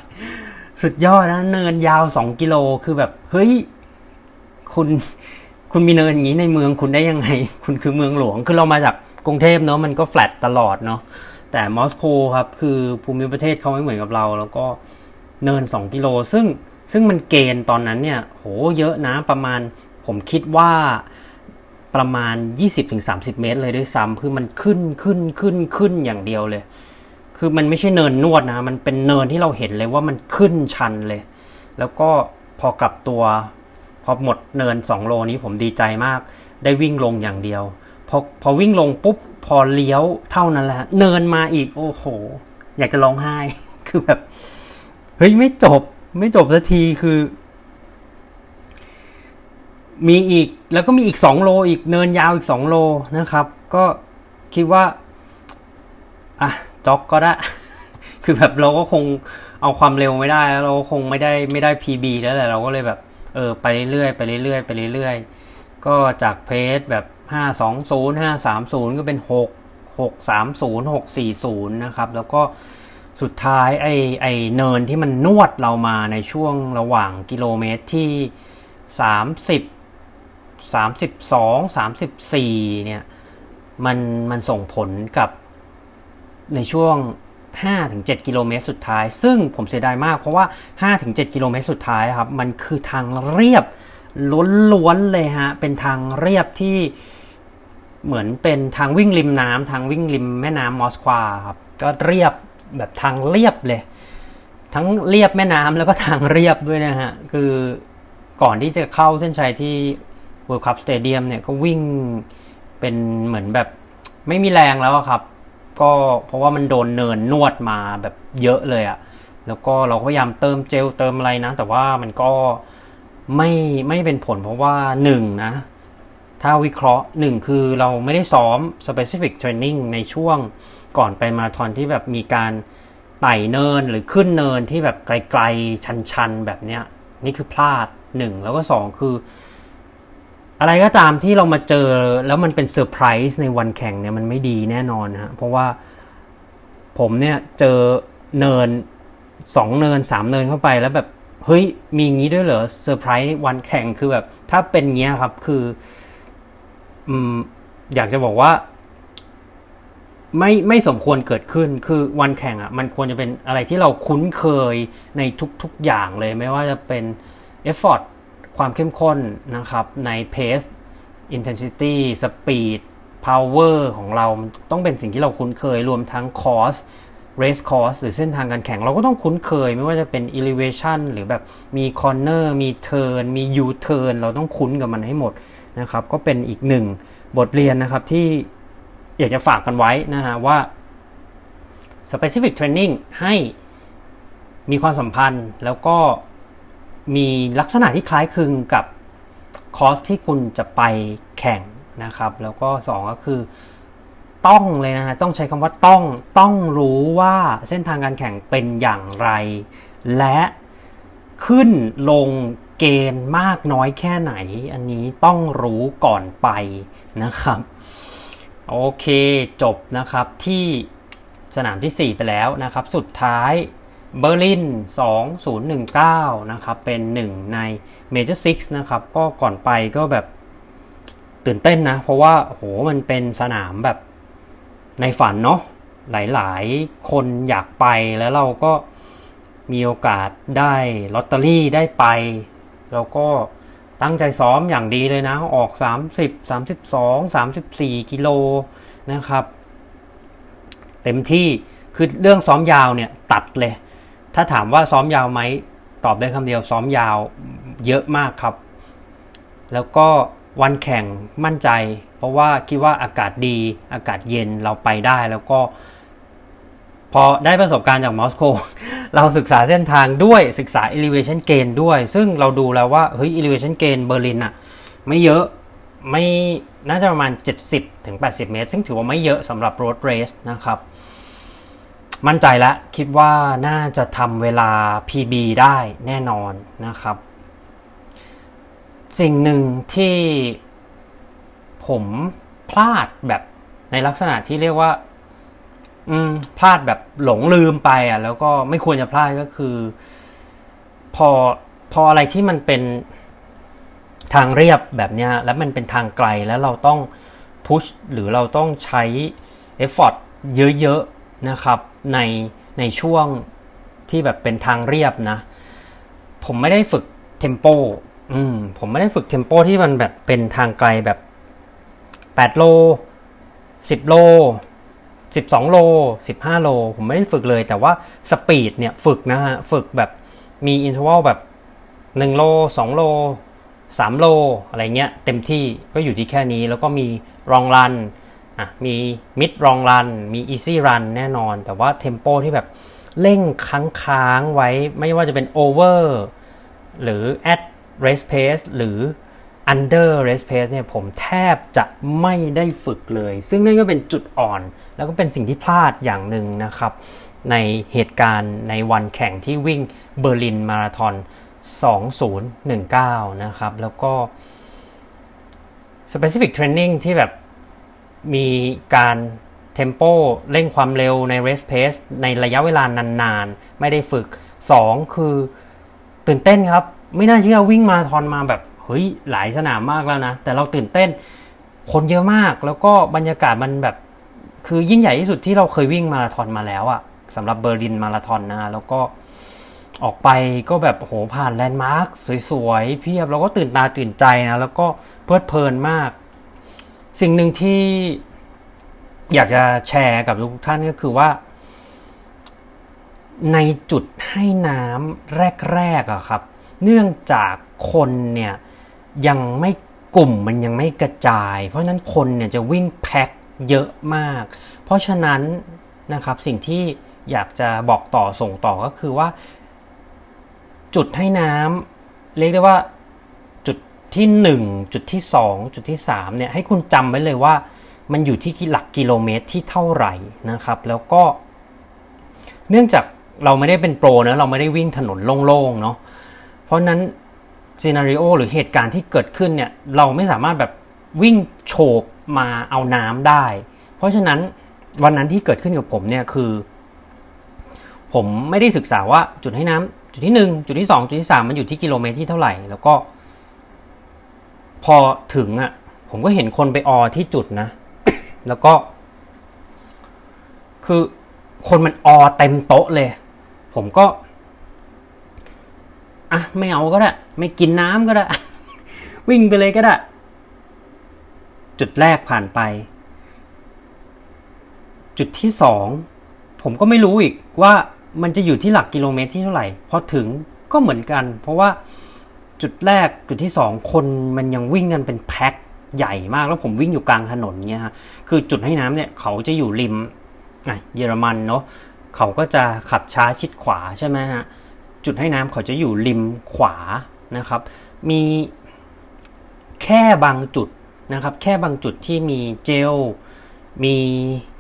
สุดยอดนะเนินยาวสองกิโลคือแบบเฮ้ยคุณคุณมีเนินอย่างนี้ในเมืองคุณได้ยังไงคุณคือเมืองหลวงคือเรามาจากกรุงเทพเนาะมันก็แฟลตตลอดเนาะแต่มอสโกครับคือภูมิประเทศเขาไม่เหมือนกับเราแล้วก็เนินสองกิโลซึ่งซึ่งมันเกณฑ์ตอนนั้นเนี่ยโหเยอะนะประมาณผมคิดว่าประมาณ ยี่สิบถึงสามสิบเมตรเลยด้วยซ้ำคือมันขึ้นขึ้นขึ้นขึ้นอย่างเดียวเลยคือมันไม่ใช่เนินนวดนะมันเป็นเนินที่เราเห็นเลยว่ามันขึ้นชันเลยแล้วก็พอกลับตัว พอหมดเนินสองโลนี้ผมดีใจมากได้วิ่งลงอย่างเดียวพอพอวิ่งลงปุ๊บพอเลี้ยวเท่านั้นแหละเนินมาอีกโอ้โหอยากจะร้องไห้คือแบบเฮ้ยไม่จบไม่จบสักทีคือมีอีกแล้วก็มีอีกสองโลอีกเนินยาวอีกสองโลนะครับก็คิดว่าอ่ะจ็อกก็ได้คือแบบเราก็คงเอาความเร็วไม่ได้เราคงไม่ได้ไม่ได้ พี บี แล้วแหละเราก็เลยแบบเออไปเรื่อยๆไปเรื่อยๆไปเรื่อยๆก็จากเพจแบบห้าสองศูนย์ ห้าสามศูนย์ก็เป็นหก หกสามศูนย์ หกสี่ศูนย์นะครับแล้วก็สุดท้ายไอ้ไอ้เนินที่มันนวดเรามาในช่วงระหว่างกิโลเมตรที่สามสิบ สามสิบสอง สามสิบสี่เนี่ยมันมันส่งผลกับในช่วง ห้าถึงเจ็ด กิโลเมตรสุดท้ายซึ่งผมเสียดายมากเพราะว่า ห้าถึงเจ็ด กิโลเมตรสุดท้ายครับมันคือทางเรียบล้วนๆเลยฮะเป็นทางเรียบที่เหมือนเป็นทางวิ่งริมน้ำทางวิ่งริมแม่น้ำมอสควาครับก็เรียบแบบทางเรียบเลยทั้งเรียบแม่น้ำแล้วก็ทางเรียบด้วยนะฮะคือก่อนที่จะเข้าเส้นชัยที่ World Cup Stadium เนี่ยก็วิ่งเป็นเหมือนแบบไม่มีแรงแล้วครับก็เพราะว่ามันโดนเนินนวดมาแบบเยอะเลยอะแล้วก็เราพยายามเติมเจลเติมอะไรนะแต่ว่ามันก็ไม่ไม่เป็นผลเพราะว่าหนึ่ง น, นะถ้าวิเคราะห์หนึ่งคือเราไม่ได้ซ้อม specific training ในช่วงก่อนไปมาราธอนที่แบบมีการไต่เนินหรือขึ้นเนินที่แบบไกลๆชันๆแบบเนี้ยนี่คือพลาดหนึ่งแล้วก็สองคืออะไรก็ตามที่เรามาเจอแล้วมันเป็นเซอร์ไพรส์ในวันแข่งเนี่ยมันไม่ดีแน่นอนฮะเพราะว่าผมเนี่ยเจอเนินสองเนินสามเนินเข้าไปแล้วแบบเฮ้ยมีงี้ด้วยเหรอเซอร์ไพรส์วันแข่งคือแบบถ้าเป็นเงี้ยครับคืออืมอยากจะบอกว่าไม่ไม่สมควรเกิดขึ้นคือวันแข่งอ่ะมันควรจะเป็นอะไรที่เราคุ้นเคยในทุกๆอย่างเลยไม่ว่าจะเป็น effort ความเข้มข้นนะครับใน pace intensity speed power ของเรามันต้องเป็นสิ่งที่เราคุ้นเคยรวมทั้ง cost race course หรือเส้นทางการแข่งเราก็ต้องคุ้นเคยไม่ว่าจะเป็น elevation หรือแบบมี corner มี turn มี u turn เราต้องคุ้นกับมันให้หมดนะครับก็เป็นอีกหนึ่งบทเรียนนะครับที่อยากจะฝากกันไว้นะฮะว่า specific training ให้มีความสัมพันธ์แล้วก็มีลักษณะที่คล้ายคลึงกับคอร์สที่คุณจะไปแข่งนะครับแล้วก็สองก็คือต้องเลยนะฮะต้องใช้คำว่าต้องต้องรู้ว่าเส้นทางการแข่งเป็นอย่างไรและขึ้นลงเกณฑ์มากน้อยแค่ไหนอันนี้ต้องรู้ก่อนไปนะครับโอเคจบนะครับที่สนามที่สี่ไปแล้วนะครับสุดท้ายเบอร์ลินสองพันสิบเก้านะครับเป็นหนึ่งในเมเจอร์หกนะครับก็ก่อนไปก็แบบตื่นเต้นนะเพราะว่าโหมันเป็นสนามแบบในฝันเนาะหลายๆคนอยากไปแล้วเราก็มีโอกาสได้ลอตเตอรี่ได้ไปแล้วก็ตั้งใจซ้อมอย่างดีเลยนะออกสามสิบ สามสิบสอง สามสิบสี่กิโลนะครับเต็มที่คือเรื่องซ้อมยาวเนี่ยตัดเลยถ้าถามว่าซ้อมยาวไหมตอบได้คำเดียวซ้อมยาวเยอะมากครับแล้วก็วันแข่งมั่นใจเพราะว่าคิดว่าอากาศดีอากาศเย็นเราไปได้แล้วก็พอได้ประสบการณ์จากมอสโกเราศึกษาเส้นทางด้วยศึกษา elevation gain ด้วยซึ่งเราดูแล้วว่าเฮ้ย elevation gain เบอร์ลินอะไม่เยอะไม่น่าจะประมาณ เจ็ดสิบถึงแปดสิบ เมตรซึ่งถือว่าไม่เยอะสำหรับ road race นะครับมั่นใจแล้วคิดว่าน่าจะทำเวลา พี บี ได้แน่นอนนะครับสิ่งหนึ่งที่ผมพลาดแบบในลักษณะที่เรียกว่าอืมพลาดแบบหลงลืมไปอ่ะแล้วก็ไม่ควรจะพลาดก็คือพอพออะไรที่มันเป็นทางเรียบแบบเนี้ยแล้วมันเป็นทางไกลแล้วเราต้องพุชหรือเราต้องใช้เอฟฟอร์ตเยอะๆนะครับในในช่วงที่แบบเป็นทางเรียบนะผมไม่ได้ฝึกเทมโปอืมผมไม่ได้ฝึกเทมโปที่มันแบบเป็นทางไกลแบบแปดโลสิบโลสิบสองโลสิบห้าโลผมไม่ได้ฝึกเลยแต่ว่าสปีดเนี่ยฝึกนะฮะฝึกแบบมีอินเทอร์วัลแบบหนึ่งโลสองโล สามโลอะไรเงี้ยเต็มที่ก็อยู่ที่แค่นี้แล้วก็มีรองรันอ่ะมีมิดรองรันมีอีซี่รันแน่นอนแต่ว่าเทมโปที่แบบเร่งค้างๆไว้ไม่ว่าจะเป็นโอเวอร์หรือแอดเรสเพสหรืออันเดอร์เรสเพสเนี่ยผมแทบจะไม่ได้ฝึกเลยซึ่งนั่นก็เป็นจุดอ่อนแล้วก็เป็นสิ่งที่พลาดอย่างหนึ่งนะครับในเหตุการณ์ในวันแข่งที่วิ่งเบอร์ลินมาราธอนสองพันสิบเก้านะครับแล้วก็ specific training ที่แบบมีการเทมโปเร่งความเร็วใน race pace ในระยะเวลานานๆไม่ได้ฝึกสองคือตื่นเต้นครับไม่น่าเชื่อวิ่งมาราธอนมาแบบเฮ้ยหลายสนามมากแล้วนะแต่เราตื่นเต้นคนเยอะมากแล้วก็บรรยากาศมันแบบคือยิ่งใหญ่ที่สุดที่เราเคยวิ่งมาราธอนมาแล้วอะสำหรับเบอร์ลินมาราธอนนะแล้วก็ออกไปก็แบบโหผ่านแลนด์มาร์คสวยๆเพียบแล้วก็ตื่นตาตื่นใจนะแล้วก็เพลิดเพลินมากสิ่งหนึ่งที่อยากจะแชร์กับทุกท่านก็คือว่าในจุดให้น้ำแรกๆอะครับเนื่องจากคนเนี่ยยังไม่กลุ่มมันยังไม่กระจายเพราะฉะนั้นคนเนี่ยจะวิ่งแพ็คเยอะมากเพราะฉะนั้นนะครับสิ่งที่อยากจะบอกต่อส่งต่อก็คือว่าจุดให้น้ำเรียกได้ว่าจุดที่หนึ่งจุดที่สองจุดที่สามเนี่ยให้คุณจำไว้เลยว่ามันอยู่ที่หลักกิโลเมตรที่เท่าไหร่นะครับแล้วก็เนื่องจากเราไม่ได้เป็นโปรนะเราไม่ได้วิ่งถนนโล่งๆเนาะเพราะนั้นซีนาริโอหรือเหตุการณ์ที่เกิดขึ้นเนี่ยเราไม่สามารถแบบวิ่งโฉบมาเอาน้ำได้เพราะฉะนั้นวันนั้นที่เกิดขึ้นกับผมเนี่ยคือผมไม่ได้ศึกษาว่าจุดให้น้ำจุดที่หนึ่งจุดที่สองจุดที่สามมันอยู่ที่กิโลเมตรที่เท่าไหร่แล้วก็พอถึงอ่ะผมก็เห็นคนไปออที่จุดนะ แล้วก็คือคนมันออเต็มโต๊ะเลยผมก็อ่ะไม่เอาก็ได้ไม่กินน้ำก็ได้ วิ่งไปเลยก็ได้จุดแรกผ่านไปจุดที่สองผมก็ไม่รู้อีกว่ามันจะอยู่ที่หลักกิโลเมตรที่เท่าไหร่พอถึงก็เหมือนกันเพราะว่าจุดแรกจุดที่สองคนมันยังวิ่งกันเป็นแพ็คใหญ่มากแล้วผมวิ่งอยู่กลางถนนเงี้ยฮะคือจุดให้น้ำเนี่ยเขาจะอยู่ริมอ่ะเยอรมันเนาะเขาก็จะขับช้าชิดขวาใช่ไหมฮะจุดให้น้ำเขาจะอยู่ริมขวานะครับมีแค่บางจุดนะครับแค่บางจุดที่มีเจลมี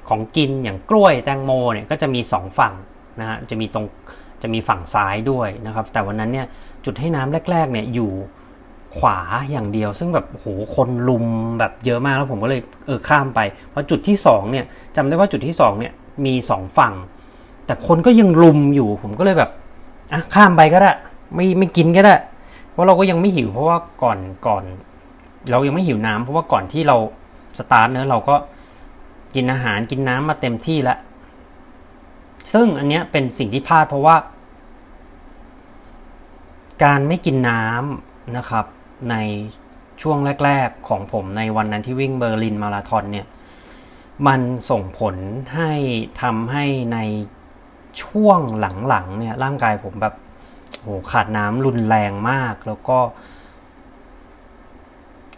ของกินอย่างกล้วยแตงโมเนี่ยก็จะมีสองฝั่งนะฮะจะมีตรงจะมีฝั่งซ้ายด้วยนะครับแต่วันนั้นเนี่ยจุดให้น้ำแรกๆเนี่ยอยู่ขวาอย่างเดียวซึ่งแบบโหคนลุมแบบเยอะมากแล้วผมก็เลยเออข้ามไปเพราะจุดที่สองเนี่ยจำได้ว่าจุดที่สองเนี่ยมีสองฝั่งแต่คนก็ยังลุมอยู่ผมก็เลยแบบอ่ะข้ามไปก็ได้ไม่ไม่กินก็ได้เพราะเราก็ยังไม่หิวเพราะว่าก่อนก่อนเรายังไม่หิวน้ำเพราะว่าก่อนที่เราสตาร์ทเนอะเราก็กินอาหารกินน้ำมาเต็มที่แล้วซึ่งอันเนี้ยเป็นสิ่งที่พลาดเพราะว่าการไม่กินน้ำนะครับในช่วงแรกๆของผมในวันนั้นที่วิ่งเบอร์ลินมาราธอนเนี่ยมันส่งผลให้ทำให้ในช่วงหลังๆเนี่ยร่างกายผมแบบโหขาดน้ำรุนแรงมากแล้วก็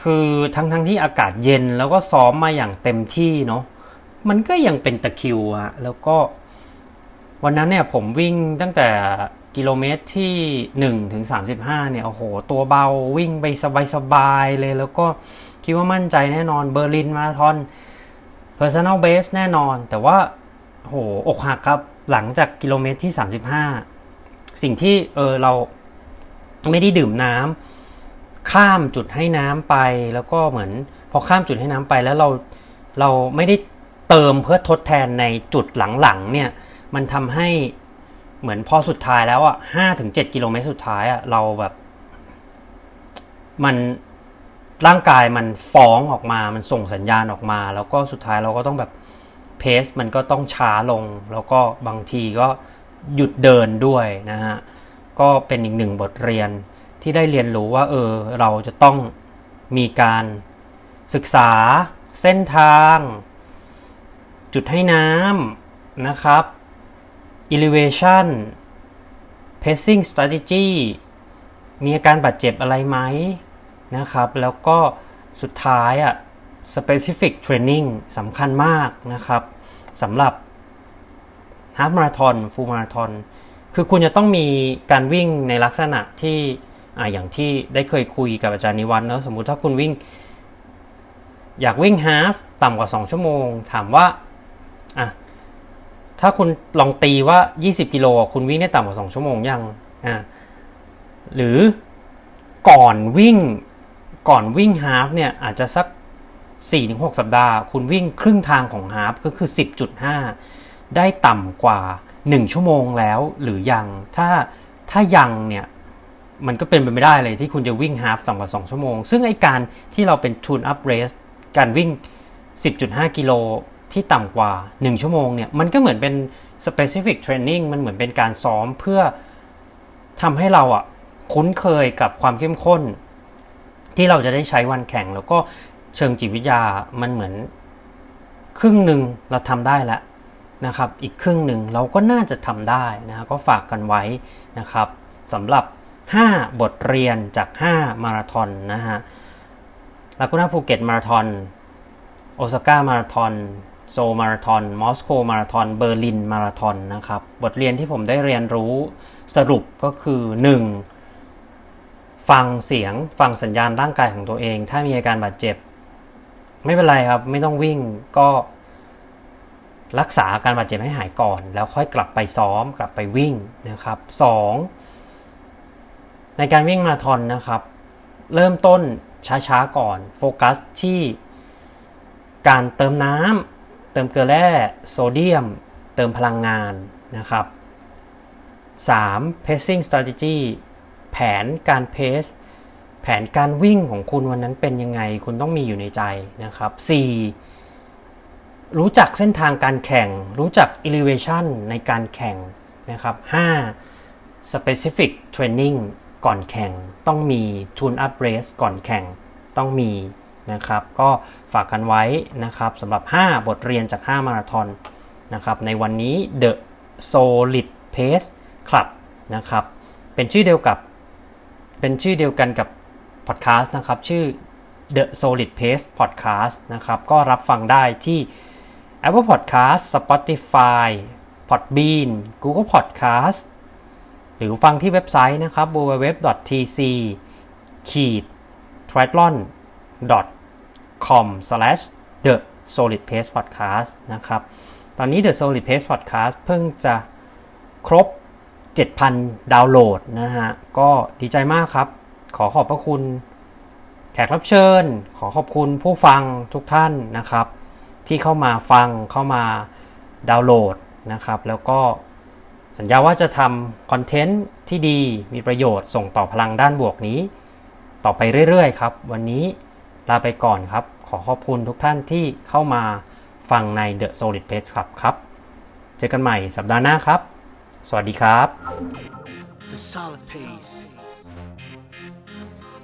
คือทั้งๆ ท, ที่อากาศเย็นแล้วก็ซ้อมมาอย่างเต็มที่เนาะมันก็ยังเป็นตะคริวอะแล้วก็วันนั้นเนี่ยผมวิ่งตั้งแต่กิโลเมตรที่หนึ่งถึงสามสิบห้าเนี่ยโอ้โหตัวเบาวิ่งไปสบายๆเลยแล้วก็คิดว่ามั่นใจแน่นอนเบอร์ลินมาราธอน Personal Best แน่นอนแต่ว่าโอ้โหอกหักครับหลังจากกิโลเมตรที่สามสิบห้าสิ่งที่เออเราไม่ได้ดื่มน้ำข้ามจุดให้น้ำไปแล้วก็เหมือนพอข้ามจุดให้น้ำไปแล้วเราเราไม่ได้เติมเพื่อทดแทนในจุดหลังๆเนี่ยมันทำให้เหมือนพอสุดท้ายแล้วอ่ะ ห้าถึงเจ็ด กิโลเมตรสุดท้ายอ่ะเราแบบมันร่างกายมันฟ้องออกมามันส่งสัญญาณออกมาแล้วก็สุดท้ายเราก็ต้องแบบเพสมันก็ต้องช้าลงแล้วก็บางทีก็หยุดเดินด้วยนะฮะก็เป็นอีกหนึ่งบทเรียนที่ได้เรียนรู้ว่าเออเราจะต้องมีการศึกษาเส้นทางจุดให้น้ำนะครับ elevation pacing strategy มีอาการบาดเจ็บอะไรไหม นะครับแล้วก็สุดท้ายอ่ะ specific training สำคัญมากนะครับสำหรับ half marathon full marathon คือคุณจะต้องมีการวิ่งในลักษณะที่อ่ะอย่างที่ได้เคยคุยกับอาจารย์นิวัฒน์เนอะสมมุติถ้าคุณวิ่งอยากวิ่ง half ต่ำกว่าสองชั่วโมงถามว่าอ่ะถ้าคุณลองตีว่ายี่สิบกิโลคุณวิ่งได้ต่ำกว่าสองชั่วโมงยังอ่ะหรือก่อนวิ่งก่อนวิ่งฮาล์ฟเนี่ยอาจจะสัก สี่ถึงหก สัปดาห์คุณวิ่งครึ่งทางของฮาล์ฟก็คือ สิบจุดห้า ได้ต่ำกว่าหนึ่งชั่วโมงแล้วหรือยังถ้าถ้ายังเนี่ยมันก็เป็นไปไม่ได้เลยที่คุณจะวิ่งฮาล์ฟต่ำกว่าสองชั่วโมงซึ่งไอ้การที่เราเป็นทูนอัพเรสการวิ่ง สิบจุดห้า กิโลที่ต่ำกว่าหนึ่งชั่วโมงเนี่ยมันก็เหมือนเป็น specific training มันเหมือนเป็นการซ้อมเพื่อทำให้เราอ่ะคุ้นเคยกับความเข้มข้นที่เราจะได้ใช้วันแข่งแล้วก็เชิงจิตวิทยามันเหมือนครึ่งหนึ่งเราทำได้แล้วนะครับอีกครึ่งหนึ่งเราก็น่าจะทำได้นะก็ฝากกันไว้นะครับสำหรับห้าบทเรียนจากห้ามาราธอนนะฮะลากูน่าภูเก็ตมาราธอนโอซาก้ามาราธอนโซลมาราธอนมอสโกมาราธอนเบอร์ลินมาราธอนนะครับบทเรียนที่ผมได้เรียนรู้สรุปก็คือหนึ่งฟังเสียงฟังสัญญาณร่างกายของตัวเองถ้ามีอาการบาดเจ็บไม่เป็นไรครับไม่ต้องวิ่งก็รักษาอาการบาดเจ็บให้หายก่อนแล้วค่อยกลับไปซ้อมกลับไปวิ่งนะครับสองในการวิ่งมาราธอนนะครับเริ่มต้นช้าๆก่อนโฟกัสที่การเติมน้ำเติมเกลือแร่โซเดียมเติมพลังงานนะครับสาม pacing strategyแผนการเพสแผนการวิ่งของคุณวันนั้นเป็นยังไงคุณต้องมีอยู่ในใจนะครับสี่รู้จักเส้นทางการแข่งรู้จัก elevation ในการแข่งนะครับห้า specific training ก่อนแข่งต้องมี tune up race ก่อนแข่งต้องมีนะครับก็ฝากกันไว้นะครับสำหรับห้าบทเรียนจากห้ามาราธอนนะครับในวันนี้ The Solid Pace Club นะครับเป็นชื่อเดียวกับเป็นชื่อเดียวกันกับพอดแคสต์นะครับชื่อ The Solid Pace Podcast นะครับก็รับฟังได้ที่ Apple Podcast Spotify Podbean Google Podcast หรือฟังที่เว็บไซต์นะครับ ดับเบิลยู ดับเบิลยู ดับเบิลยู ดอท ที ซี ไทรแอธลอน ดอท คอม สแลช เดอะ โซลิด เพซ พอดแคสต์ นะครับตอนนี้ The Solid Pace Podcast เพิ่งจะครบเจ็ดพัน ดาวน์โหลดนะฮะก็ดีใจมากครับขอขอบพระคุณแขกรับเชิญขอขอบคุณผู้ฟังทุกท่านนะครับที่เข้ามาฟังเข้ามาดาวน์โหลดนะครับแล้วก็สัญญาว่าจะทำคอนเทนต์ที่ดีมีประโยชน์ส่งต่อพลังด้านบวกนี้ต่อไปเรื่อยๆครับวันนี้ลาไปก่อนครับขอขอบคุณทุกท่านที่เข้ามาฟังใน The Solid Pace Club ครับเจอกันใหม่สัปดาห์หน้าครับสวัสดีครับ The Solid Pace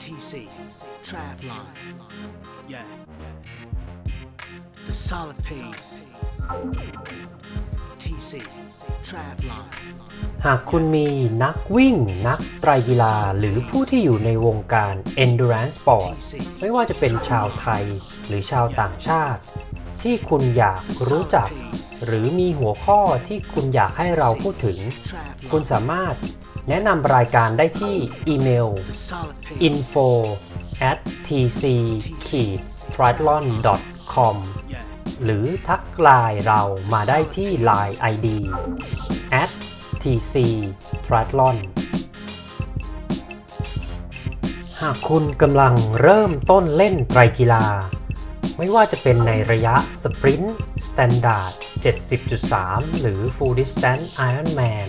ที ซี Triathlon Yeah The Solid Pace ที ซี Triathlon หากคุณมีนักวิ่งนักไตรกีฬาหรือผู้ที่อยู่ในวงการ Endurance Sport ไม่ว่าจะเป็นชาวไทยหรือชาวต่างชาติที่คุณอยากรู้จักหรือมีหัวข้อที่คุณอยากให้เราพูดถึงคุณสามารถแนะนำรายการได้ที่อีเมล อินโฟ แอท ที ซี ไทรแอธลอน ดอท คอม หรือทักไลน์เรามาได้ที่ ไลน์ ไอ ดี แอท ที ซี ไทรแอธลอน หากคุณกำลังเริ่มต้นเล่นไตรกีฬาไม่ว่าจะเป็นในระยะสปรินต์สแตนดาร์ด เจ็ดสิบจุดสาม หรือ Full Distance Iron Man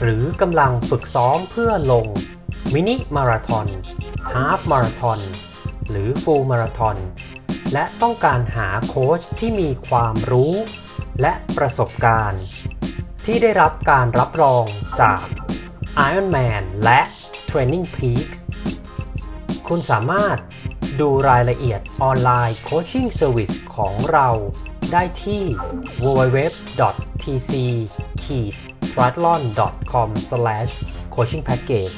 หรือกำลังฝึกซ้อมเพื่อลงมินิมาราธอน Half Marathon หรือ Full Marathon และต้องการหาโค้ชที่มีความรู้และประสบการณ์ที่ได้รับการรับรองจาก Iron Man และ TrainingPeaks คุณสามารถดูรายละเอียดออนไลน์โคชชิ่งเซอร์วิสของเราได้ที่ ดับเบิลยู ดับเบิลยู ดับเบิลยู ดอท ที ซี ไทรแอธลอน ดอท คอม สแลช โคชชิ่งแพ็คเกจ